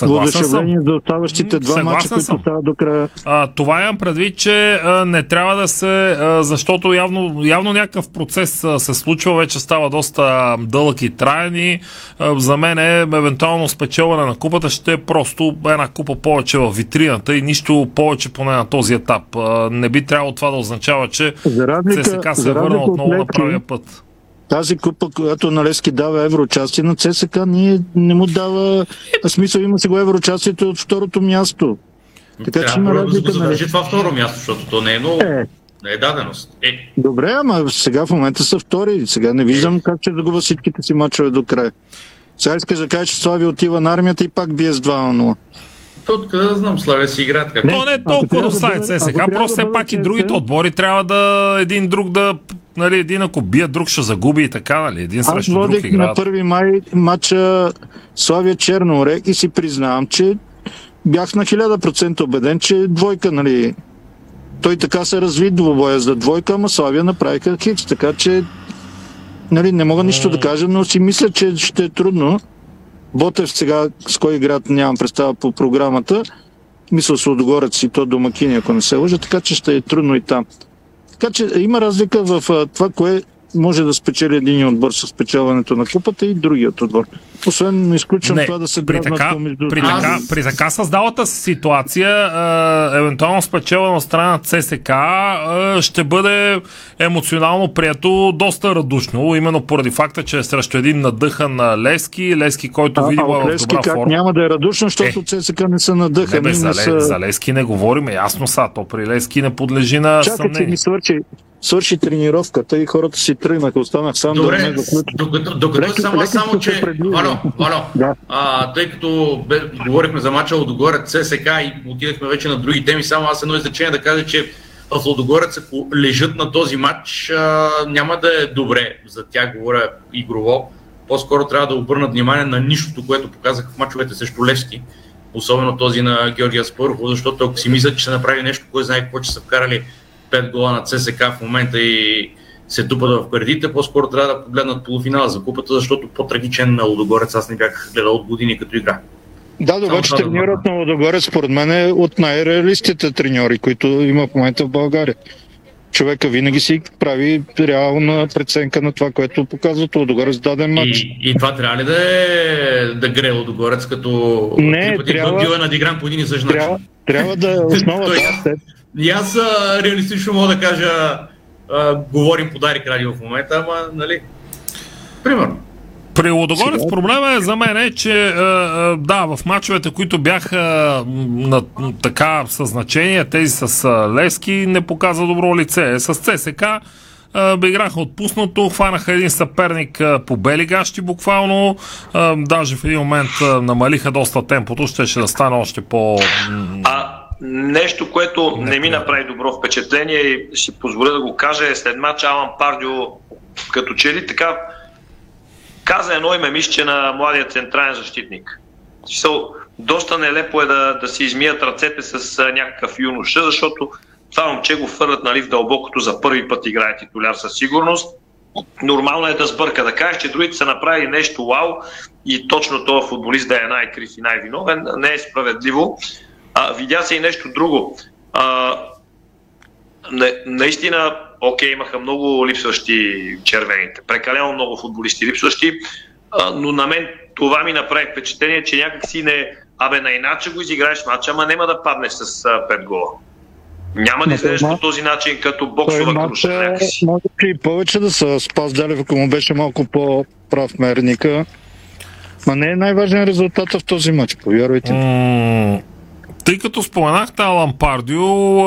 удовлетворение за оставащите два мача, които стават до края. А, това имам предвид, че а, не трябва да се, а, защото явно, явно някакъв процес а, се случва, вече става доста дълъг и траен и а, за мен е евентуално спечелване на купата ще е просто една купа повече в витрината и нищо повече поне на този етап. А, не би трябвало това да означава, че ЦСКА се върна отново на правия път. Тази купа, която на Левски дава евроучастие, на ЦСКА ние не му дава смисъл, има сега евроучастието от второто място. Така трябва, че има разлика да на Левски. Това второ място, защото то не е много, е. не е даденост. Е. Добре, ама сега в момента са втори, сега не виждам е. как ще загуба всичките си мачове до края. Сега искаш да кажа, че Славия отива на армията и пак бие с два на нула. Тук да знам, Славия си играят как. Но не е толкова сайт ЦСКА, просто все пак и другите отбори трябва да един друг да... Нали, един ако бие, друг ще загуби и така, нали, един срещу друг играят. Аз водих на първи май матча Славия Черноморец и си признавам, че бях на хиляда процента убеден, че двойка, нали, той така се разви двобоя за двойка, ама Славия направиха хикс, така че, нали, не мога нищо да кажа, но си мисля, че ще е трудно. Ботев сега с кой играят нямам представа по програмата, мисля с Лудогорец и то домакини, ако не се лъжа, така че ще е трудно и там. Така че има разлика в това, кое може да спечели един отбор с печелването на купата и другият отбор. Освен изключвам не, това да се дравнат между... При така, при така създалата ситуация, е, евентуално спечелена страна ЦСКА е, ще бъде емоционално прието доста радушно, именно поради факта, че е срещу един надъхан Левски, Левски, който видимо е в добра форма. Няма да е радушно, защото е, ЦСКА не са надъхани. Не, за, са... за Левски не говорим, ясно са, то при Левски не подлежи на съмнение. Свърши тренировката и хората си тръгнаха. Останах сам до него. Докато, докато само, само че... Валю, Валю, да. а, тъй като бе, говорихме за мача Лудогорец ЦСКА и отидехме вече на други теми, само аз едно изречение да кажа, че в Лудогорец, ако лежат на този матч, а, няма да е добре за тях, говоря игрово. По-скоро трябва да обърнат внимание на нищото, което показаха в мачовете срещу Левски, особено този на Георгия Спарухов, защото ако си мислят, че се направи нещо, кой знае какво, че са вкарали пет гола на ЦСКА в момента и се тупат в гърдите, по-скоро трябва да погледнат полуфинала за купата, защото по-трагичен на Лудогорец аз не бях гледал от години като игра. Да, добаче треньорът на Лудогорец според мен е от най-реалистите треньори, които има в момента в България. Човека винаги си прави реална преценка на това, което показват Лудогорец в даден матч. И, и това трябва ли да е да гре Лудогорец, като не, три трябва, пъти бил е надигран по един и същ начин? Трябва, трябва да основа това. И аз а, реалистично мога да кажа, а, говорим по Дарик радио в момента, ама, нали, примерно. При Лудогорец проблема е за мен е, че е, да, в мачовете, които бяха на така със значение, тези с Левски не показва добро лице. С ЦСКА е, играха отпуснато, хванаха един съперник е, по бели гащи буквално, е, даже в един момент е, намалиха доста темпото, ще, ще да стане още по... А... Нещо, което не ми направи добро впечатление и ще позволя да го кажа е след матча Алън Пардю като че ли така каза едно име мишче на младия централен защитник. Доста нелепо е да, да си измият ръцете с някакъв юноша, защото това момче го фърлят нали, в дълбокото за първи път играе титуляр със сигурност. Нормално е да сбърка, да кажеш, че другите са направили нещо вау и точно този футболист да е най-крив и най-виновен, не е справедливо. А, видя се и нещо друго. А, не, наистина, окей, имаха много липсващи червените. Прекалено много футболисти липсващи, а, но на мен това ми направи впечатление, че някакси не... Абе, наиначе го изиграеш матча, ама няма да паднеш с пет гола. Няма да изглеждаш по този начин, като боксова круша някакси. Може и повече да са Спас Далев, ако му беше малко по-прав мерника. Ма не е най-важен резултат в този матч, повярвайте. Mm. Тъй като споменахте Алън Пардю,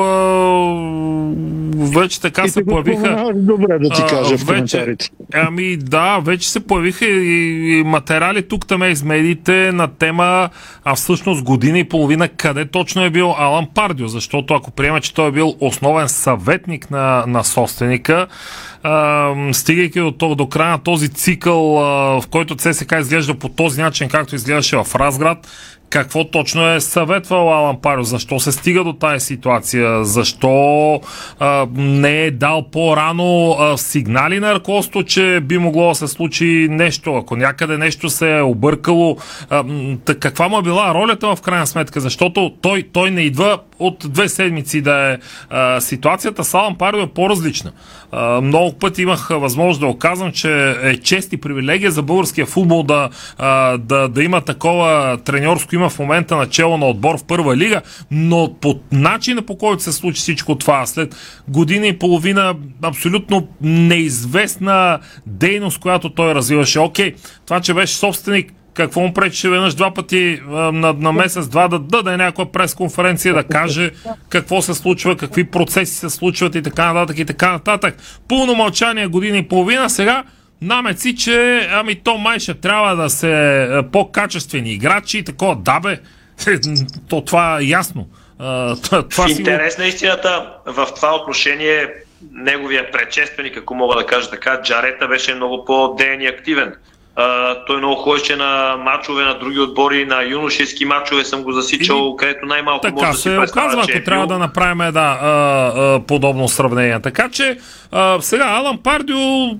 вече така се появиха... Добре да ти кажа в коментарите. Ами да, вече се появиха и материали тук там из медиите на тема, а всъщност година и половина къде точно е бил Алън Пардю, защото ако приема, че той е бил основен съветник на, на собственика, стигайки до, до края на този цикъл, в който ЦСКА изглежда по този начин, както изглеждаше в Разград, какво точно е съветвал Алън Пардю? Защо се стига до тази ситуация? Защо а, не е дал по-рано а, сигнали на ръководството, че би могло да се случи нещо? Ако някъде нещо се е объркало, а, так, каква му е била ролята в крайна сметка? Защото той, той не идва от две седмици да е а, ситуацията с Алън Пардю е по-различна. А, много пъти имах възможност да оказвам, че е чест и привилегия за българския футбол да, а, да, да има такова треньорско има в момента начало на отбор в първа лига, но по начина по който се случи всичко това, след година и половина абсолютно неизвестна дейност, която той развиваше. Окей, това, че беше собственик, какво му пречеше веднъж два пъти на, на месец-два да даде някаква пресконференция, да каже какво се случва, какви процеси се случват и така нататък и така нататък. Пълно мълчание година и половина, сега намеци, че ами то май ще трябва да се по-качествени играчи и такова. Да бе, то това е ясно. Това в интерес си... на истината, в това отношение неговия предшественик, ако мога да кажа така, Джарета беше много по-деен и активен. Uh, той много ходеше на мачове, на други отбори, на юношески мачове съм го засичал, и... където най-малко така, може да се представя. Така се оказва, ако е трябва да направим да, uh, uh, подобно сравнение. Така че uh, сега Алън Пардю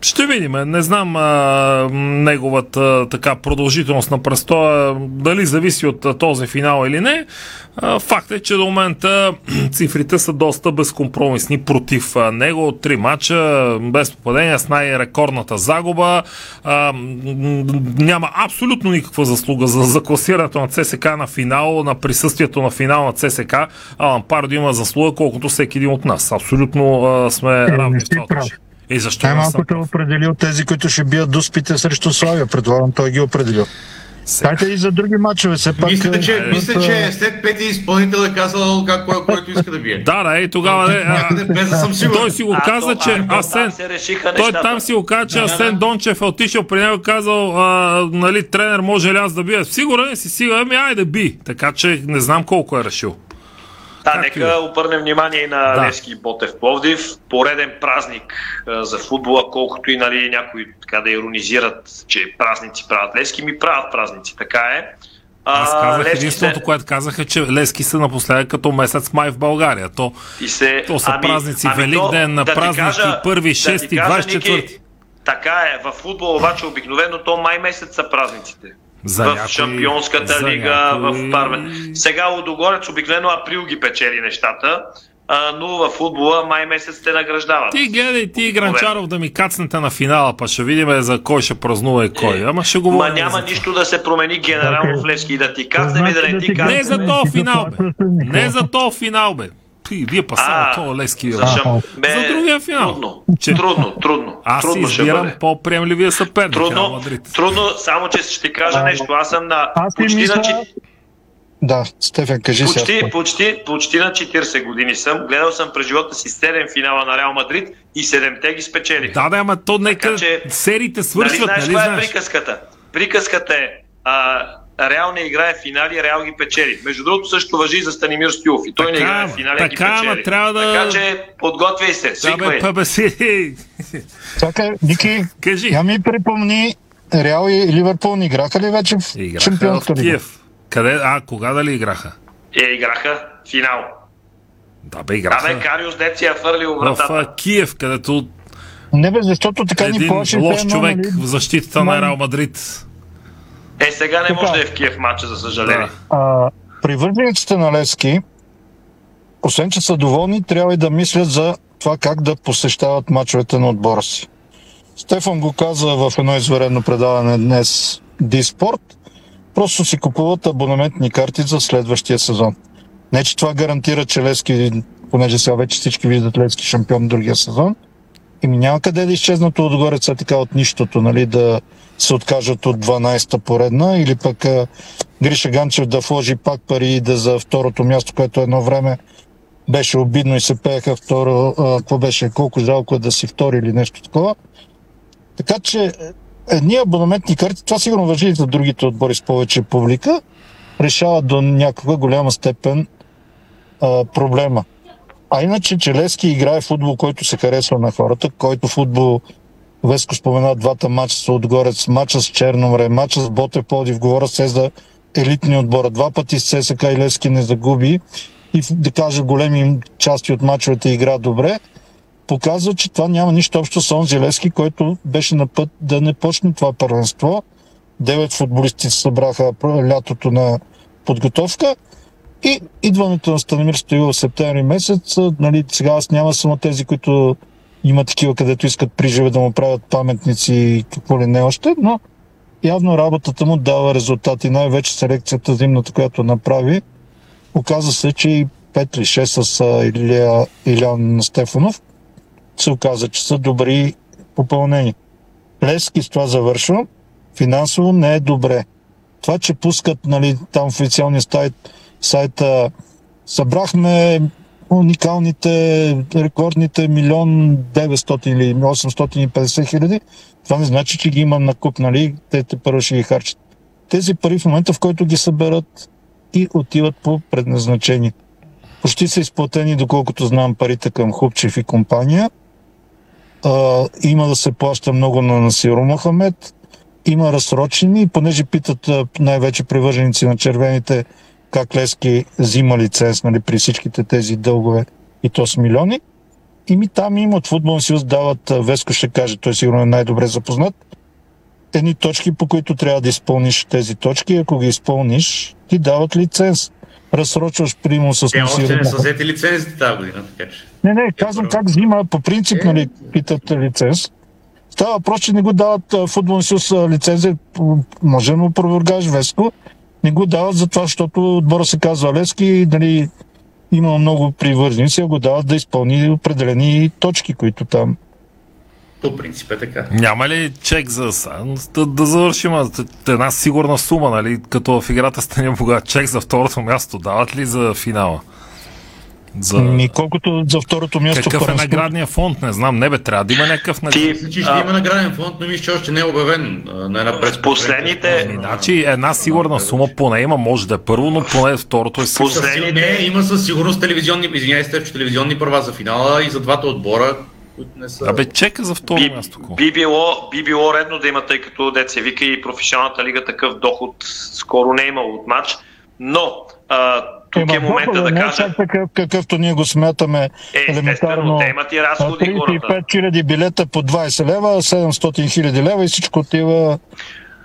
Ще видим. Не знам а, неговата така продължителност на престоя, дали зависи от а, този финал или не. А, факт е, че до момента цифрите са доста безкомпромисни против а, него. Три матча без попадения с най-рекордната загуба. А, няма абсолютно никаква заслуга за, за класирането на ЦСКА на финал, на присъствието на финал на ЦСКА. Алън Пардю има заслуга, колкото всеки един от нас. Абсолютно а, сме равни в това. И защо най-малко те определил тези, които ще бият дуспите срещу Славия. Предполагам, той ги определил. Дайте и за други мачове. Мисля, пак, че, е, мисля, е, че след пети изпълнител е казал какво, който иска да бие. Да, да, и тогава е. Той си го каза, че Асен. Той там си го каза, че Асен Дончев е отишъл при него и казал, нали, тренер, може ли аз да бия? Сигурен си, сигурен, ами айде би. Така че не знам колко е решил. Да, нека обърнем внимание и на да. Левски и Ботев Пловдив. Пореден празник а, за футбола, колкото и нали, някои така да иронизират, че празници правят Левски, ми правят празници, така е. А, Аз казах Левски единственото, се... което казаха, че Левски са напоследък като месец май в България. То, се... то са ами, празници ами, Великден, да празници първи, шести, двадесет и четвърти. Така е, в футбол обаче обикновено то май месец са празниците. За в някой, Шампионската лига, някой... в Пармен. Сега Лудогорец обикновено април ги печели нещата, а, но в футбола май месец те награждават. Ти гледай ти, Гранчаров, да ми кацнете на финала, па ще видим за кой ще празнува и кой. Ама ще го Ма няма нищо да се промени генерално в Левски и да ти кацнем и да не ти кацнем. Не за този финал, бе. Не за този финал, бе. И вие пасава това Левски. За, шам... Бе, за другия финал. Трудно, че... трудно, трудно. Аз трудно избирам по-приемливия съперник. Трудно, трудно, само че ще кажа а, нещо. Аз съм на аз почти мисля... на... Да, Стефан, кажи почти, сега. Почти, почти на четиридесет години съм. Гледал съм през живота си седем финала на Реал Мадрид и седемте ги спечелих. Да, да, ама то нека че... сериите свършват. Нали, знаеш, нали, знаеш? Е приказката? Приказката е... А... Реал не играе финали, Реал ги печели. Между другото също важи и за Станимир Стилов. И той така, не играе финали, така, ги печели. Така, да... така че подготвяй се, свиквай. Чакай, Ники, я ми припомни, Реал и Ливърпул не играха ли вече в играха Шампионска лига? Къде? А, кога дали играха? Е, играха финал. Да бе, играха. Да бе, Кариус Деция фърлил вратата. В Киев, където... Не бе, защото така един ни плаши... Един лош човек в защитата на Реал Мадрид... Е, сега не така, може да е в Киев матча, за съжаление. Да. Привържениците на Левски, освен че са доволни, трябва и да мислят за това как да посещават мачовете на отбора си. Стефан го каза в едно извънредно предаване днес Диспорт. Просто си купуват абонаментни карти за следващия сезон. Не, че това гарантира, че Левски, понеже сега вече всички виждат Левски шампион другия сезон, и няма къде да изчезнат Лудогореца така от нищото, нали, да се откажат от дванадесета поредна, или пък а, Гриша Ганчев да вложи пак пари и да за второто място, което едно време беше обидно и се пееха второ, какво беше, колко жалко да си втори или нещо такова. Така че едни абонаментни карти, това сигурно важи и за другите отбори с повече публика, решават до някаква голяма степен а, проблема. А иначе, че Левски играе футбол, който се харесва на хората, който футбол, Веско спомена двата мача с Лудогорец, мача с Черноморец, мача с Ботев Пловдив, говоря се за елитни отбора. Два пъти с ЦСКА и Левски не загуби и да кажа големи части от мачовете игра добре, показва, че това няма нищо общо с онзи Левски, който беше на път да не почне това първенство. Девет футболисти се събраха лятото на подготовка. И идването на Станимир Стоилов в септември месец, нали, сега аз няма само тези, които има такива, където искат приживе да му правят паметници и какво ли не още, но явно работата му дава резултати. Най-вече селекцията зимната, която направи, оказа се, че и пет или шест с Илия, Илян Стефанов се оказа, че са добри попълнени. Левски, с това завършва, финансово не е добре. Това, че пускат, нали, там официалния сайт сайта събрахме уникалните, рекордните милион деветстотин или осемстотин и петдесет хиляди, това не значи, че ги имам накуп, нали, те те първо ще ги харчат. Тези пари в момента, в който ги съберат и отиват по предназначение. Почти са изплатени, доколкото знам, парите към Хубчев и компания. А, има да се плаща много на Насиро Мохамед, има разсрочени, понеже питат най-вече привърженици на червените как Левски взима лиценз, нали, при всичките тези дългове и то с милиони. И ми там им от футболен съюз дават, Веско ще каже, той сигурно е най-добре запознат, едни точки, по които трябва да изпълниш тези точки. Ако ги изпълниш, ти дават лиценз. Разсрочваш приемо с мусирата. Те още не са взети лицензите тази година, така че... Не, не, казвам е, как взима, по принцип, е, нали, питат лиценз. Става въпрос, че не го дават футболен съюз лицензи, може да му провъргаш, Веско, не го дават за това, защото отбора се казва Левски, нали, има много привърженици, го дават да изпълни определени точки, които там. По принцип е така. Няма ли чек за да, да завършим една сигурна сума, нали? Като в играта стане богат, чек за второто място дават ли за финала? За... Ми, колкото за второто място... Какъв първенство? Е наградния фонд? Не знам, не бе, трябва да има някакъв награден фонд. Ти мислиш, да има награден фонд, но мисля, че още не е обявен. С последните... Значи една сигурна сума поне има, може да е първо, но поне второто е сигурно. Последните... Не, има със сигурност телевизионни, извиняйте, че телевизионни права за финала и за двата отбора, които не са... Абе, чека за второ би, място. Би било, би било редно да има, тъй като деца вика и професионалната лига такъв доход скоро не е имало от матч, но... А, тук е, е момента да, да кажа... Такъв, какъвто ние го смятаме е, елементарно. Те имат и разходи, тридесет и пет хиляди билета по двайсет лева, седемстотин хиляди лева и всичко отива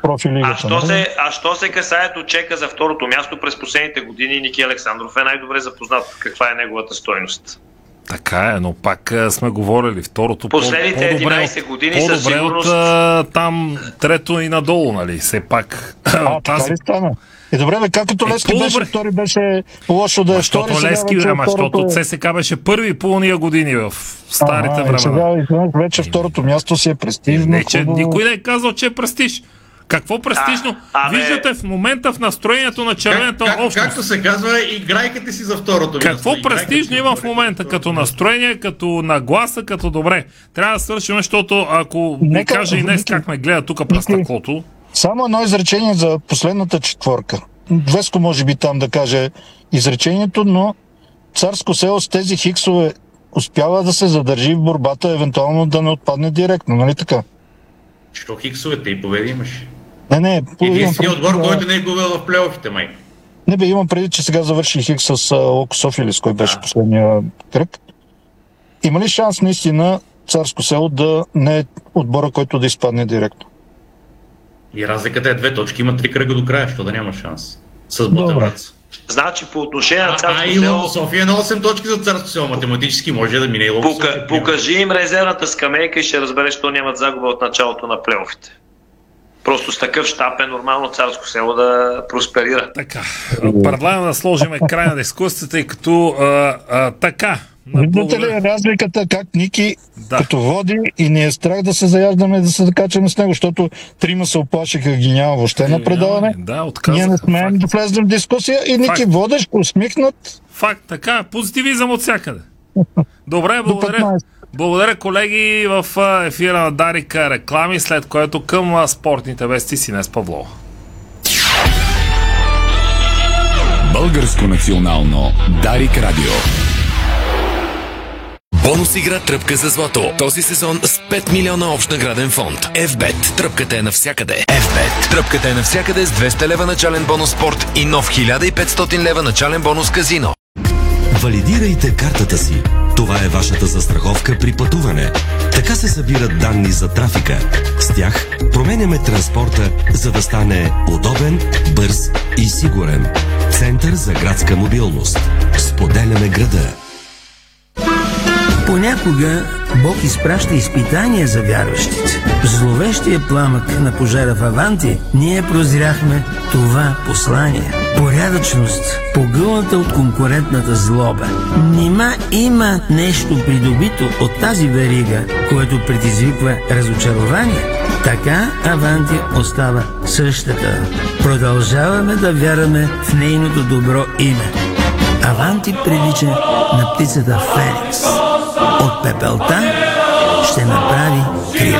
профилигата. А що, се, а що се касае до чека за второто място през последните години, Ники Александров е най-добре запознат каква е неговата стойност. Така е, но пак сме говорили второто. Последните единайсет години са сигурност... от там трето и надолу, нали, все пак. А, така ли стана? И добре, бе, както Левски е, беше втори, беше лошо да е втори. Защото Левски, ама защото ЦСКА беше първи по уния години в старите ага, времена. И сега вече второто място си е престижно. Не, че хубаво... Никой не е казал, че е престиж. Какво престижно? А, виждате в момента в настроението на червената как, как, общност. Както се казва, играйката си за второто място. Какво престижно има в момента? Като настроение, като нагласа, като добре. Трябва да свършим, защото ако ми каже Инес как ме гледа тук през стъклото. Само едно изречение за последната четворка. Веско може би там да каже изречението, но Царско село с тези хиксове успява да се задържи в борбата, евентуално да не отпадне директно, нали така? Що хиксовете и победи имаш? Не, не. Единственият отбор, да... който не е губил в плейофите, май. Не бе, имам преди, че сега завърши хикс с Локо Софилис, кой беше а. последния кръг. Има ли шанс наистина Царско село да не е отбора, който да изпадне директно? И разликата е две точки, има три кръга до края, що да няма шанс. С Ботеврац. Значи по отношение на Царско село... А, и Локо София на осем точки за Царско село, математически може да мине и Локо София. Покажи им резервната скамейка и ще разбереш, че нямат загуба от началото на плейофите. Просто с такъв щаб е нормално Царско село да просперира. Така, предлагам да сложим край на дискусията, и като а, а, така... Видите ли разликата как Ники да. като води и не е страх да се заяждаме, да се закачаме с него, защото трима се оплашиха, ги няма въобще на предаване. Да, ние не смеем да влезем в дискусия и Ники факт. Водеш, усмихнат. Факт, така, позитивизъм от всякъде. Добре, благодаря. Благодаря, колеги, в ефира на Дарика реклами, след което към спортните вести с Инес Павлова. Българско национално Дарик радио. Бонус игра Тръпка за злато. Този сезон с пет милиона общ награден фонд. F-Bet. Тръпката е навсякъде. F-Bet. Тръпката е навсякъде с двеста лева начален бонус спорт и нов хиляда и петстотин лева начален бонус казино. Валидирайте картата си. Това е вашата застраховка при пътуване. Така се събират данни за трафика. С тях променяме транспорта, за да стане удобен, бърз и сигурен. Център за градска мобилност. Споделяме града. Понякога Бог изпраща изпитания за вярващите. В зловещия пламък на пожара в Аванти ние прозряхме това послание. Порядъчност, погълната от конкурентната злоба. Нима има нещо придобито от тази верига, което предизвиква разочарование? Така Аванти остава същата. Продължаваме да вярваме в нейното добро име. Аванти прилича на птицата Феникс. От пепелта ще направи криле.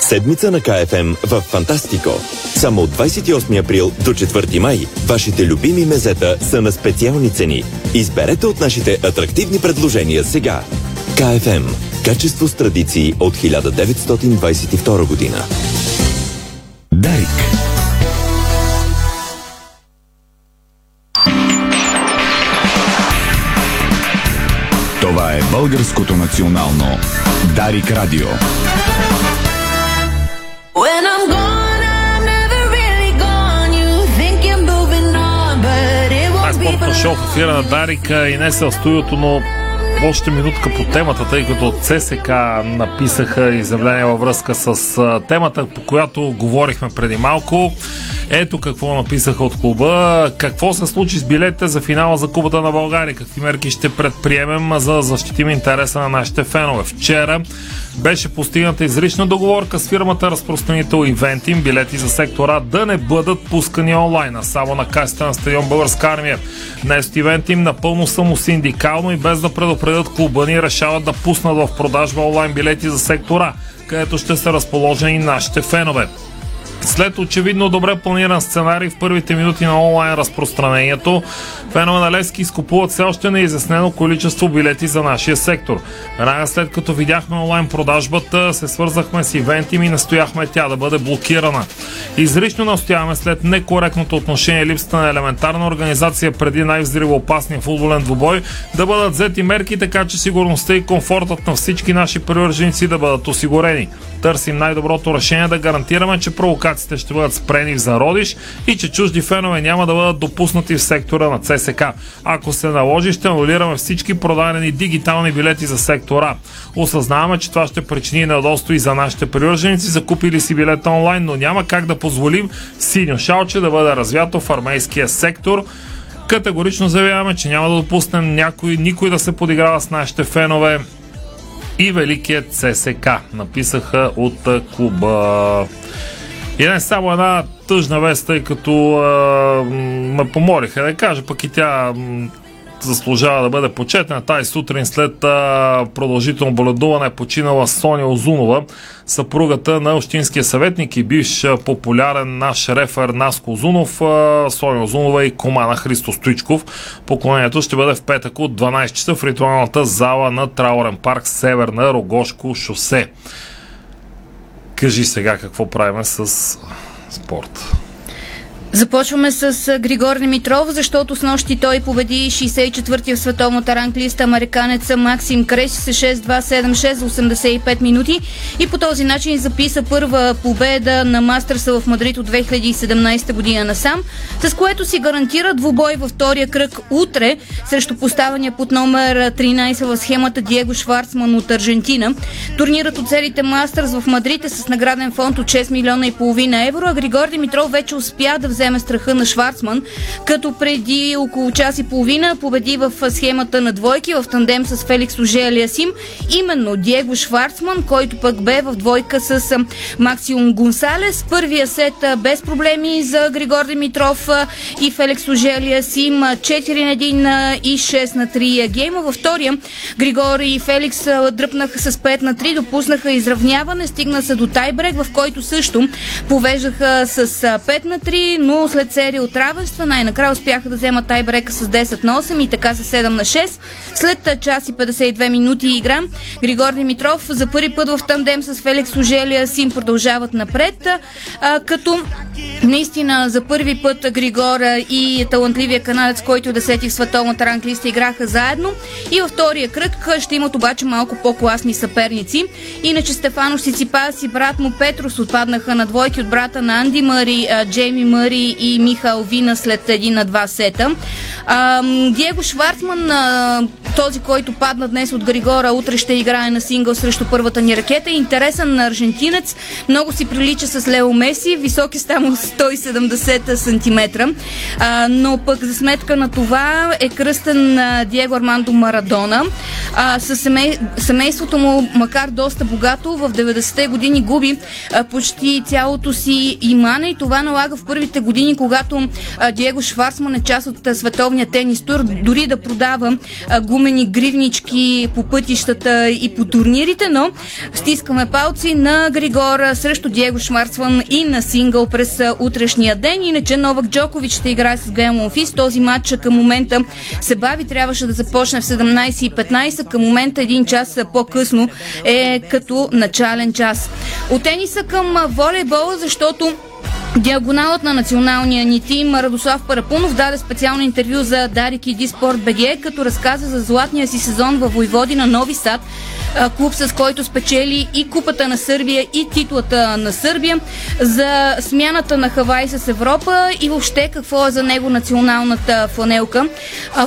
Седмица на КФМ в Фантастико. Само от двадесет и осми април до четвърти май вашите любими мезета са на специални цени. Изберете от нашите атрактивни предложения сега. КФМ. Качество с традиции от хиляда деветстотин двадесет и втора година. Дарик. Това е българското национално Дарик радио. When I'm gone. Спортно шоу в ефира на Дарика и не са в студиото, но още минутка по темата, тъй като от ЦСКА написаха изявление във връзка с темата, по която говорихме преди малко. Ето какво написаха от клуба. Какво се случи с билетите за финала за Купата на България? Какви мерки ще предприемем, за да защитим интереса на нашите фенове? Вчера беше постигната изрична договорка с фирмата разпространител Ивентим билети за сектора да не бъдат пускани онлайн, а само на касите на стадион Българска армия. Днес Ивентим напълно самосиндикално и без да предупредят клуба ни решават да пуснат в продажба онлайн билети за сектора, където ще са разположени нашите фенове. След очевидно добре планиран сценарий в първите минути на онлайн разпространението, фенове на Левски изкупуват все още неизяснено количество билети за нашия сектор. Веднага след като видяхме онлайн продажбата, се свързахме с Ивентим и настояхме тя да бъде блокирана. Изрично настояваме след некоректното отношение и липсата на елементарна организация преди най-взривоопасния футболен двубой да бъдат взети мерки, така че сигурността и комфортът на всички наши привърженици да бъдат осигурени. Търсим най-доброто решение да гарантираме, че провокациите ще бъдат спрени в зародиш и че чужди фенове няма да бъдат допуснати в сектора на ЦСКА. Ако се наложи, ще анулираме всички продадени дигитални билети за сектора. Осъзнаваме, че това ще причини недостатъци и за нашите привърженици, закупили си билет онлайн, но няма как да позволим синьо шалче да бъде развято в армейския сектор. Категорично заявяваме, че няма да допуснем някой, никой да се подиграва с нашите фенове и великият ЦСКА, написаха от клуба. И не само една тъжна вест, тъй като а, ме помолиха да кажа, пък и тя м, заслужава да бъде почетена. Тази сутрин след а, продължително боледуване е починала Соня Озунова, съпругата на общинския съветник и бивш популярен наш рефер Наско Озунов. Соня Озунова и комана Христо Стоичков. Поклонението ще бъде в петък от дванадесет часа в ритуалната зала на Траурен парк, Северна, Рогошко шосе. Кажи сега какво правим с спорт. Започваме с Григор Димитров, защото снощи той победи шейсет и четвърти в световната ранглиста американеца Максим Креш с шест-два, седем-шест за осемдесет и пет минути и по този начин записа първа победа на Мастърса в Мадрид от две хиляди и седемнадесета година насам, с което си гарантира двубой във втория кръг утре срещу поставения под номер тринадесет в схемата Диего Шварцман от Аржентина. Турнирът от целите Мастърс в Мадрид е с награден фонд от шест милиона и половина евро, а Григор Димитров вече успя да вземе страха на Шварцман, като преди около час и половина победи в схемата на двойки в тандем с Феликс Оже-Алиасим, именно Диего Шварцман, който пък бе в двойка с Максим Гонсалес. Първия сет без проблеми за Григор Димитров и Феликс Оже-Алиасим, четири на едно и шест на три гейма. Във втория Григор и Феликс дръпнаха с пет на три, допуснаха изравняване, стигна се до тайбрек, в който също повеждаха с пет на три, но след серия от равенства най-накрая успяха да вземат тайбрека с десет на осем и така с седем на шест. След час и петдесет и две минути игра, Григор Димитров за първи път в тандем с Феликс Оже-Алиасим продължават напред, а, като наистина за първи път Григор и талантливия канадец, който е десети в световната ранглиста, играха заедно и във втория кръг ще имат обаче малко по-класни съперници. Иначе Стефано Сиципас и брат му Петрос отпаднаха на двойки от брата на Анди Мъри, Джейми Мъри Пери и Михал Вина след един на два сета. А, Диего Шварцман, а, този, който падна днес от Григора, утре ще играе на сингъл срещу първата ни ракета. Интересен на аржентинец, много си прилича с Лео Меси, висок е само сто и седемдесет сантиметра. А, но пък за сметка на това е кръстен а, Диего Армандо Марадона. А, със семей... семейството му, макар доста богато, в деветдесетте години губи а, почти цялото си имане и това налага в първите години, когато а, Диего Шварцман е част от а, световния тенис тур, дори да продава а, гумени гривнички по пътищата и по турнирите, но стискаме палци на Григора срещу Диего Шварцман и на сингъл през а, утрешния ден. Иначе Новак Джокович ще играе с Геем Офис. Този матч към момента се бави, трябваше да започне в седемнайсет и петнайсет, към момента един час по-късно е като начален час. От тениса към волейбола, защото диагоналът на националния ни тим Радослав Парапунов даде специално интервю за Дарик и Диспорт БГ, като разказа за златния си сезон във Войводина Нови Сад, клуб, с който спечели и Купата на Сърбия, и титлата на Сърбия, за смяната на Хавай с Европа и въобще какво е за него националната фланелка.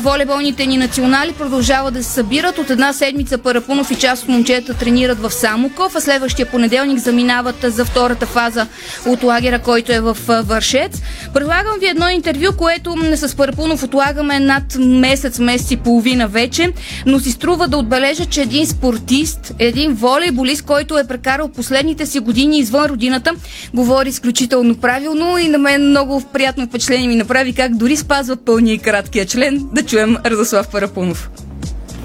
Волейболните ни национали продължават да се събират. От една седмица Парапунов и част от момчета тренират в Самоков, а следващия понеделник заминават за втората фаза от лагера, който е в Вършец. Предлагам ви едно интервю, което с Парапунов отлагаме над месец, месец и половина вече, но си струва да отбележа, че един спорт един волейболист, който е прекарал последните си години извън родината, говори изключително правилно и на мен много приятно впечатление ми направи как дори спазва пълния и краткия член. Да чуем Радослав Парапунов.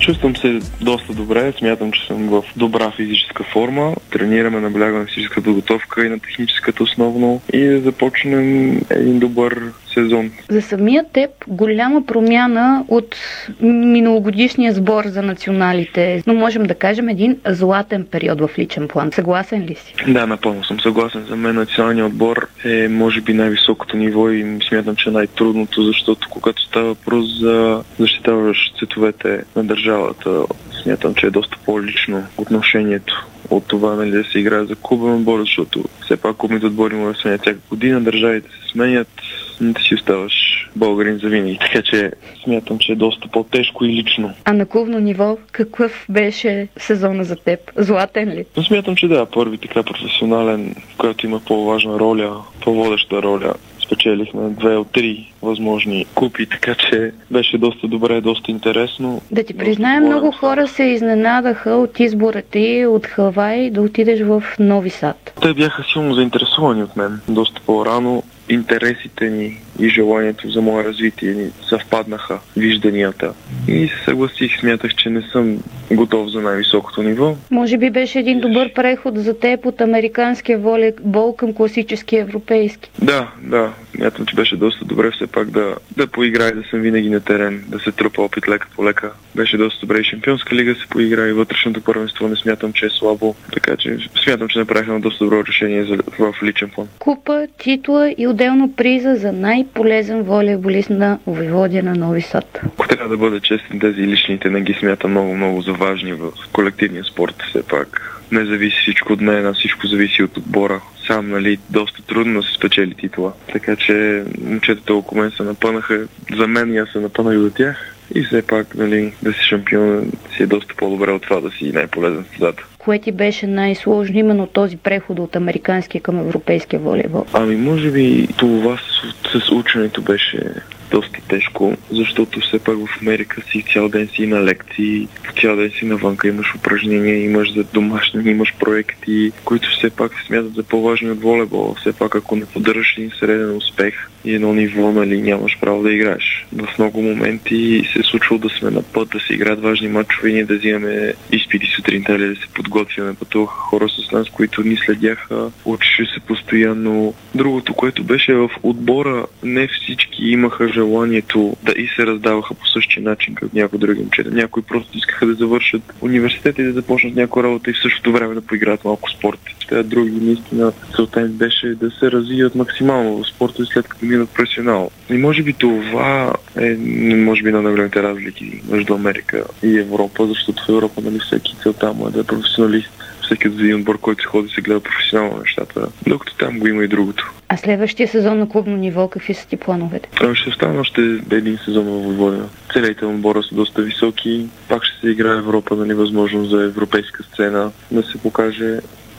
Чувствам се доста добре, смятам, че съм в добра физическа форма. Тренираме, наблягаме на физическата подготовка и на техническата основно и да започнем един добър сезон. За самия теб голяма промяна от миналогодишния сбор за националите, но можем да кажем един златен период в личен план. Съгласен ли си? Да, напълно съм съгласен. За мен националният отбор е може би най-високото ниво и смятам, че е най-трудното, защото когато става въпрос за защитаваш цветовете на държавата, смятам, че е доста по-лично отношението от това, нали, да се играе за клубен отбор, защото все пак клубните отбори му да сменят всяка година, държавите се сменят, но ти си оставаш българин за винаги, така че смятам, че е доста по-тежко и лично. А на клубно ниво какъв беше сезона за теб? Златен ли? Но смятам, че да, първи така професионален, който има по-важна роля, по-водеща роля. Спечелихме две от три възможни купи, така че беше доста добре, доста интересно. Да ти признаем, много хора се изненадаха от избора ти от Хавай да отидеш в Нови Сад. Те бяха силно заинтересовани от мен. Доста по-рано интересите ни и желанието за мое развитие ни съвпаднаха вижданията. И се съгласих, смятах, че не съм готов за най-високото ниво. Може би беше един добър преход за теб от американския волейбол към класически европейски. Да, да. Мятам, че беше доста добре все пак да, да поиграй, да съм винаги на терен, да се трупа опит лека по лека. Беше доста добре и Шампионска лига се поигра и вътрешното първенство не смятам, че е слабо. Така че смятам, че направих едно доста добро решение за, в личен план. Купа, титла и отделно приза за най-полезен волейболист на Войводина Нови Сад. Ако трябва да бъда честен, тези личните не ги смятам много-много за важни в колективния спорт. Все пак не зависи всичко от мен, а всичко зависи от отбора. Сам, нали, доста трудно да се спечели титла. Така че момчетата около мен се напънаха. За мен и аз се напънах и за тях. И все пак, нали, да си шампион си е доста по-добре от това да си най-полезен в съдата. Кое ти беше най-сложно именно този преход от американския към европейския волейбол? Ами може би това с, с ученето беше доста тежко, защото все пак в Америка си цял ден си на лекции, цял ден си навънка, имаш упражнения, имаш за домашни, имаш проекти, които все пак се смятат за по-важни от волейбола. Все пак ако не поддържаш един среден успех и едно ниво, нали, нямаш право да играеш. В много моменти се е случило да сме на път, да се играят важни матчове и ние да взимаме изпити сутринта или да се подготвяме. Пътуваха хора с нас, които ни следяха, учеше се постоянно. Другото, което беше в отбора, не всички имаха желанието да и се раздаваха по същия начин, като някои други момчета. Някои просто искаха да завършат университета и да започнат някоя работа и в същото време да поиграят малко спорт. Те други наистина целта им беше да се развият максимално в спорта и след като минат професионално. И може би това е може би на най-големите разлики между Америка и Европа, защото в Европа, нали, всеки целта му е да е професионалист. всеки един отбор, който се ходи, се гледа професионално нещата, докато там го има и другото. А следващия сезон на клубно ниво, какви са ти плановете? Ще остана още един сезон в Войводина. Целите на отбора са доста високи, пак ще се играе Европа на невъзможно за европейска сцена, да се покаже.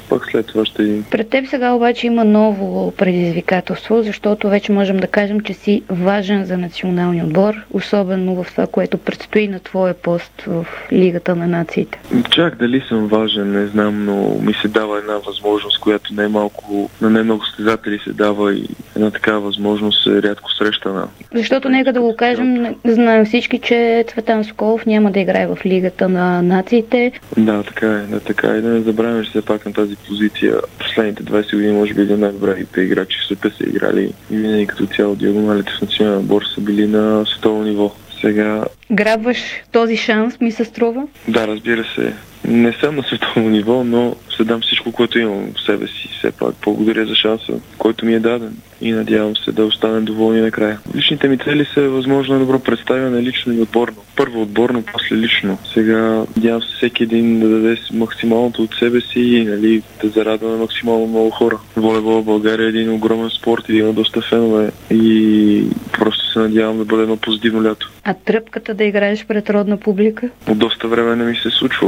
Пък след това ще и... Пред теб сега обаче има ново предизвикателство, защото вече можем да кажем, че си важен за националния отбор, особено в това, което предстои на твоя пост в Лигата на нациите. Чак дали съм важен, не знам, но ми се дава една възможност, която най-малко на най-много състезатели се дава и една такава възможност е рядко срещана. Защото нека да го кажем, знаем всички, че Цветан Соколов няма да играе в Лигата на нациите. Да, така е, да, така е. Да не забравяме, че все пак на тази позиция. Последните двайсет години може би един най-добрите играчи в света са играли и винаги като цяло диагоналите в националния отбор са били на световно ниво. Сега... Грабваш този шанс, ми се струва? Да, разбира се. Не съм на световно ниво, но следам всичко, което имам в себе си. Все пак благодаря за шанса, който ми е даден и надявам се да остане доволни накрая. Личните ми цели са възможно добро представяне лично и отборно. Първо отборно, после лично. Сега надявам се всеки един да даде максималното от себе си и нали, да зарадваме максимално много хора. Волейбол в България е един огромен спорт и има доста фенове и просто се надявам да бъде едно позитивно лято. А тръпката да играеш пред родна публика? От доста време не ми се случва,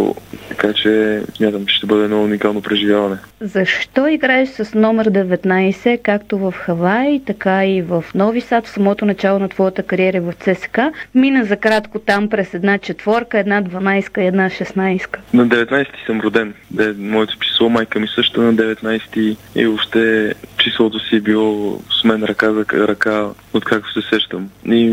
така че смятам, че ще бъде едно уникално преживяване. Защо играеш с номер деветнайсет, както в Хавай, така и в Нови Сад, в самото начало на твоята кариера в ЦСКА? Мина за кратко там през една четворка, една дванайска и една шестнайска. На деветнайсети съм роден. Де, моето число, майка ми също на деветнайсети и въобще числото си е било с мен ръка за ръка, откакто се сещам. И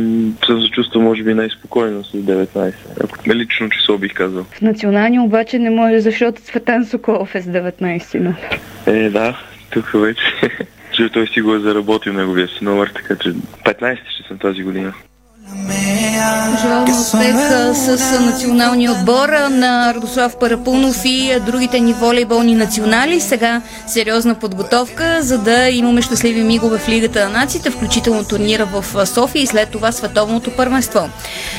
съм се чувствал, може би, най-спокойно с деветнайсет. Ако не лично число бих казал. В националния обаче не може, защото Цветан Соколов е с деветнайсети номер. Е, да, тук вече. Че той си го е заработил неговия си номер, така че петнайсети ще съм тази година. Желаваме успех с националния отбор на Радослав Парапунов и другите ни волейболни национали. Сега сериозна подготовка, за да имаме щастливи мигове в Лигата на нациите, включително турнира в София и след това световното първенство.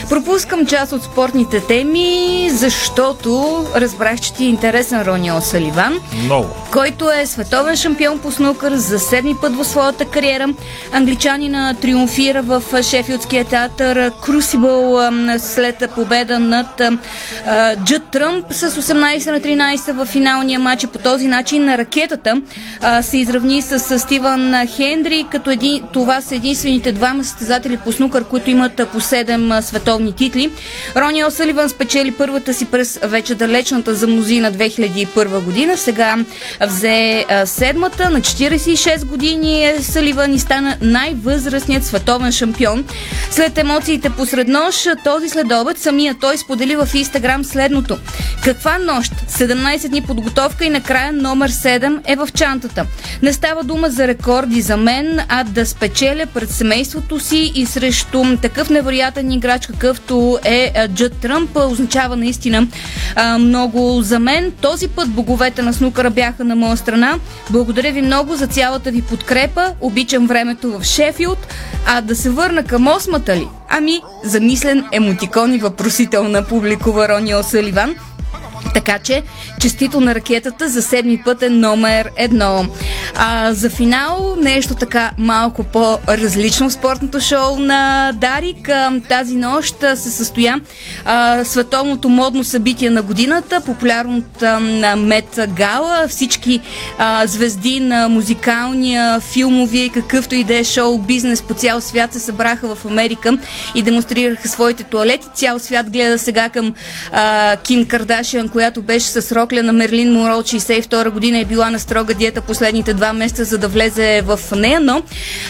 Пропускам част от спортните теми, защото разбрах, че ти е интересен Рони О'Съливан, много, който е световен шампион по снукър за седми път в своята кариера. Англичанина триумфира в Шефилдския театър Крусибъл след победа над Джад Тръмп с осемнайсет на тринайсет в финалния матч и по този начин на ракетата а, се изравни с, с Стивън Хендри, като един, това са единствените двама състезатели по снукър, които имат по седем световни титли. Рони О'Съливан спечели първата си през вече далечната замузина две хиляди и първа година. Сега взе а, седмата, на четирийсет и шест години Съливан и стана най-възрастният световен шампион. След емоциите посред нощ, този следобед самия той сподели в Инстаграм следното. Каква нощ? седемнайсет дни подготовка и накрая номер седем е в чантата. Не става дума за рекорди за мен, а да спечеля пред семейството си и срещу такъв невероятен играч, какъвто е Джад Тръмп, означава наистина а, много за мен. Този път боговете на снукъра бяха на моя страна. Благодаря ви много за цялата ви подкрепа. Обичам времето в Шефилд. А да се върна към осмата ли? Ами, замислен емотикон и въпросителна публикува Рони О'Съливан. Така че, честито на ракетата за седми път е номер едно. А, за финал нещо така малко по-различно в спортното шоу на Дарик. Тази нощ се състоя а, световното модно събитие на годината, популярната на Мет Гала. Всички а, звезди на музикалния, филмовия и какъвто и да е шоу бизнес по цял свят се събраха в Америка и демонстрираха своите тоалети. Цял свят гледа сега към а, Ким Кардашиан, която беше с рокля на Мерлин Монро от шейсет и втора година и е била на строга диета последните два месеца, за да влезе в нея, но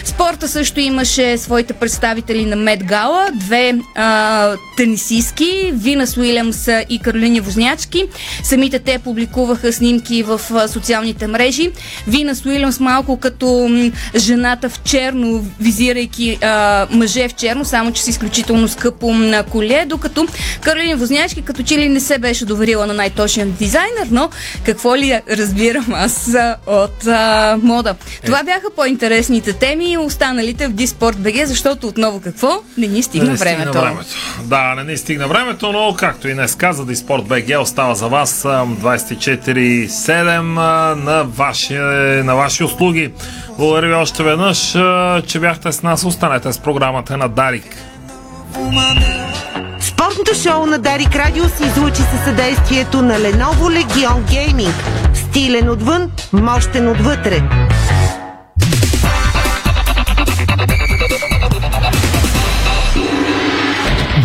спорта също имаше своите представители на Мет Гала, две а, тенисистки, Винъс Уилямс и Каролине Вожняцки. Самите те публикуваха снимки в а, социалните мрежи. Винъс Уилямс малко като м, жената в черно, визирайки а, мъже в черно, само че с изключително скъпо на коле, докато Каролине Вожняцки като че ли не се беше доверила на най най-точен дизайнер, но какво ли разбирам аз от а, мода. Е. Това бяха по-интересните теми и останалите в Диспорт.бг, защото отново какво? Не ни стигна, не времето. Не стигна времето. Да, не ни стигна времето, но както и днес каза, Диспорт.бг остава за вас двайсет и четири седем на ваши, на ваши услуги. Благодаря ви още веднъж, че бяхте с нас. Останете с програмата на Дарик. Спортното шоу на Дарик Радио се излучи със съдействието на Lenovo Legion Gaming. Стилен отвън, мощен отвътре.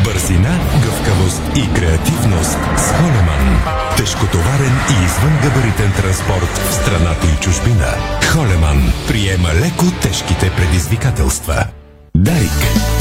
Бързина, гъвкавост и креативност с Холеман. Тежкотоварен и извънгабаритен транспорт в страната и чужбина. Холеман приема леко тежките предизвикателства. Дарик.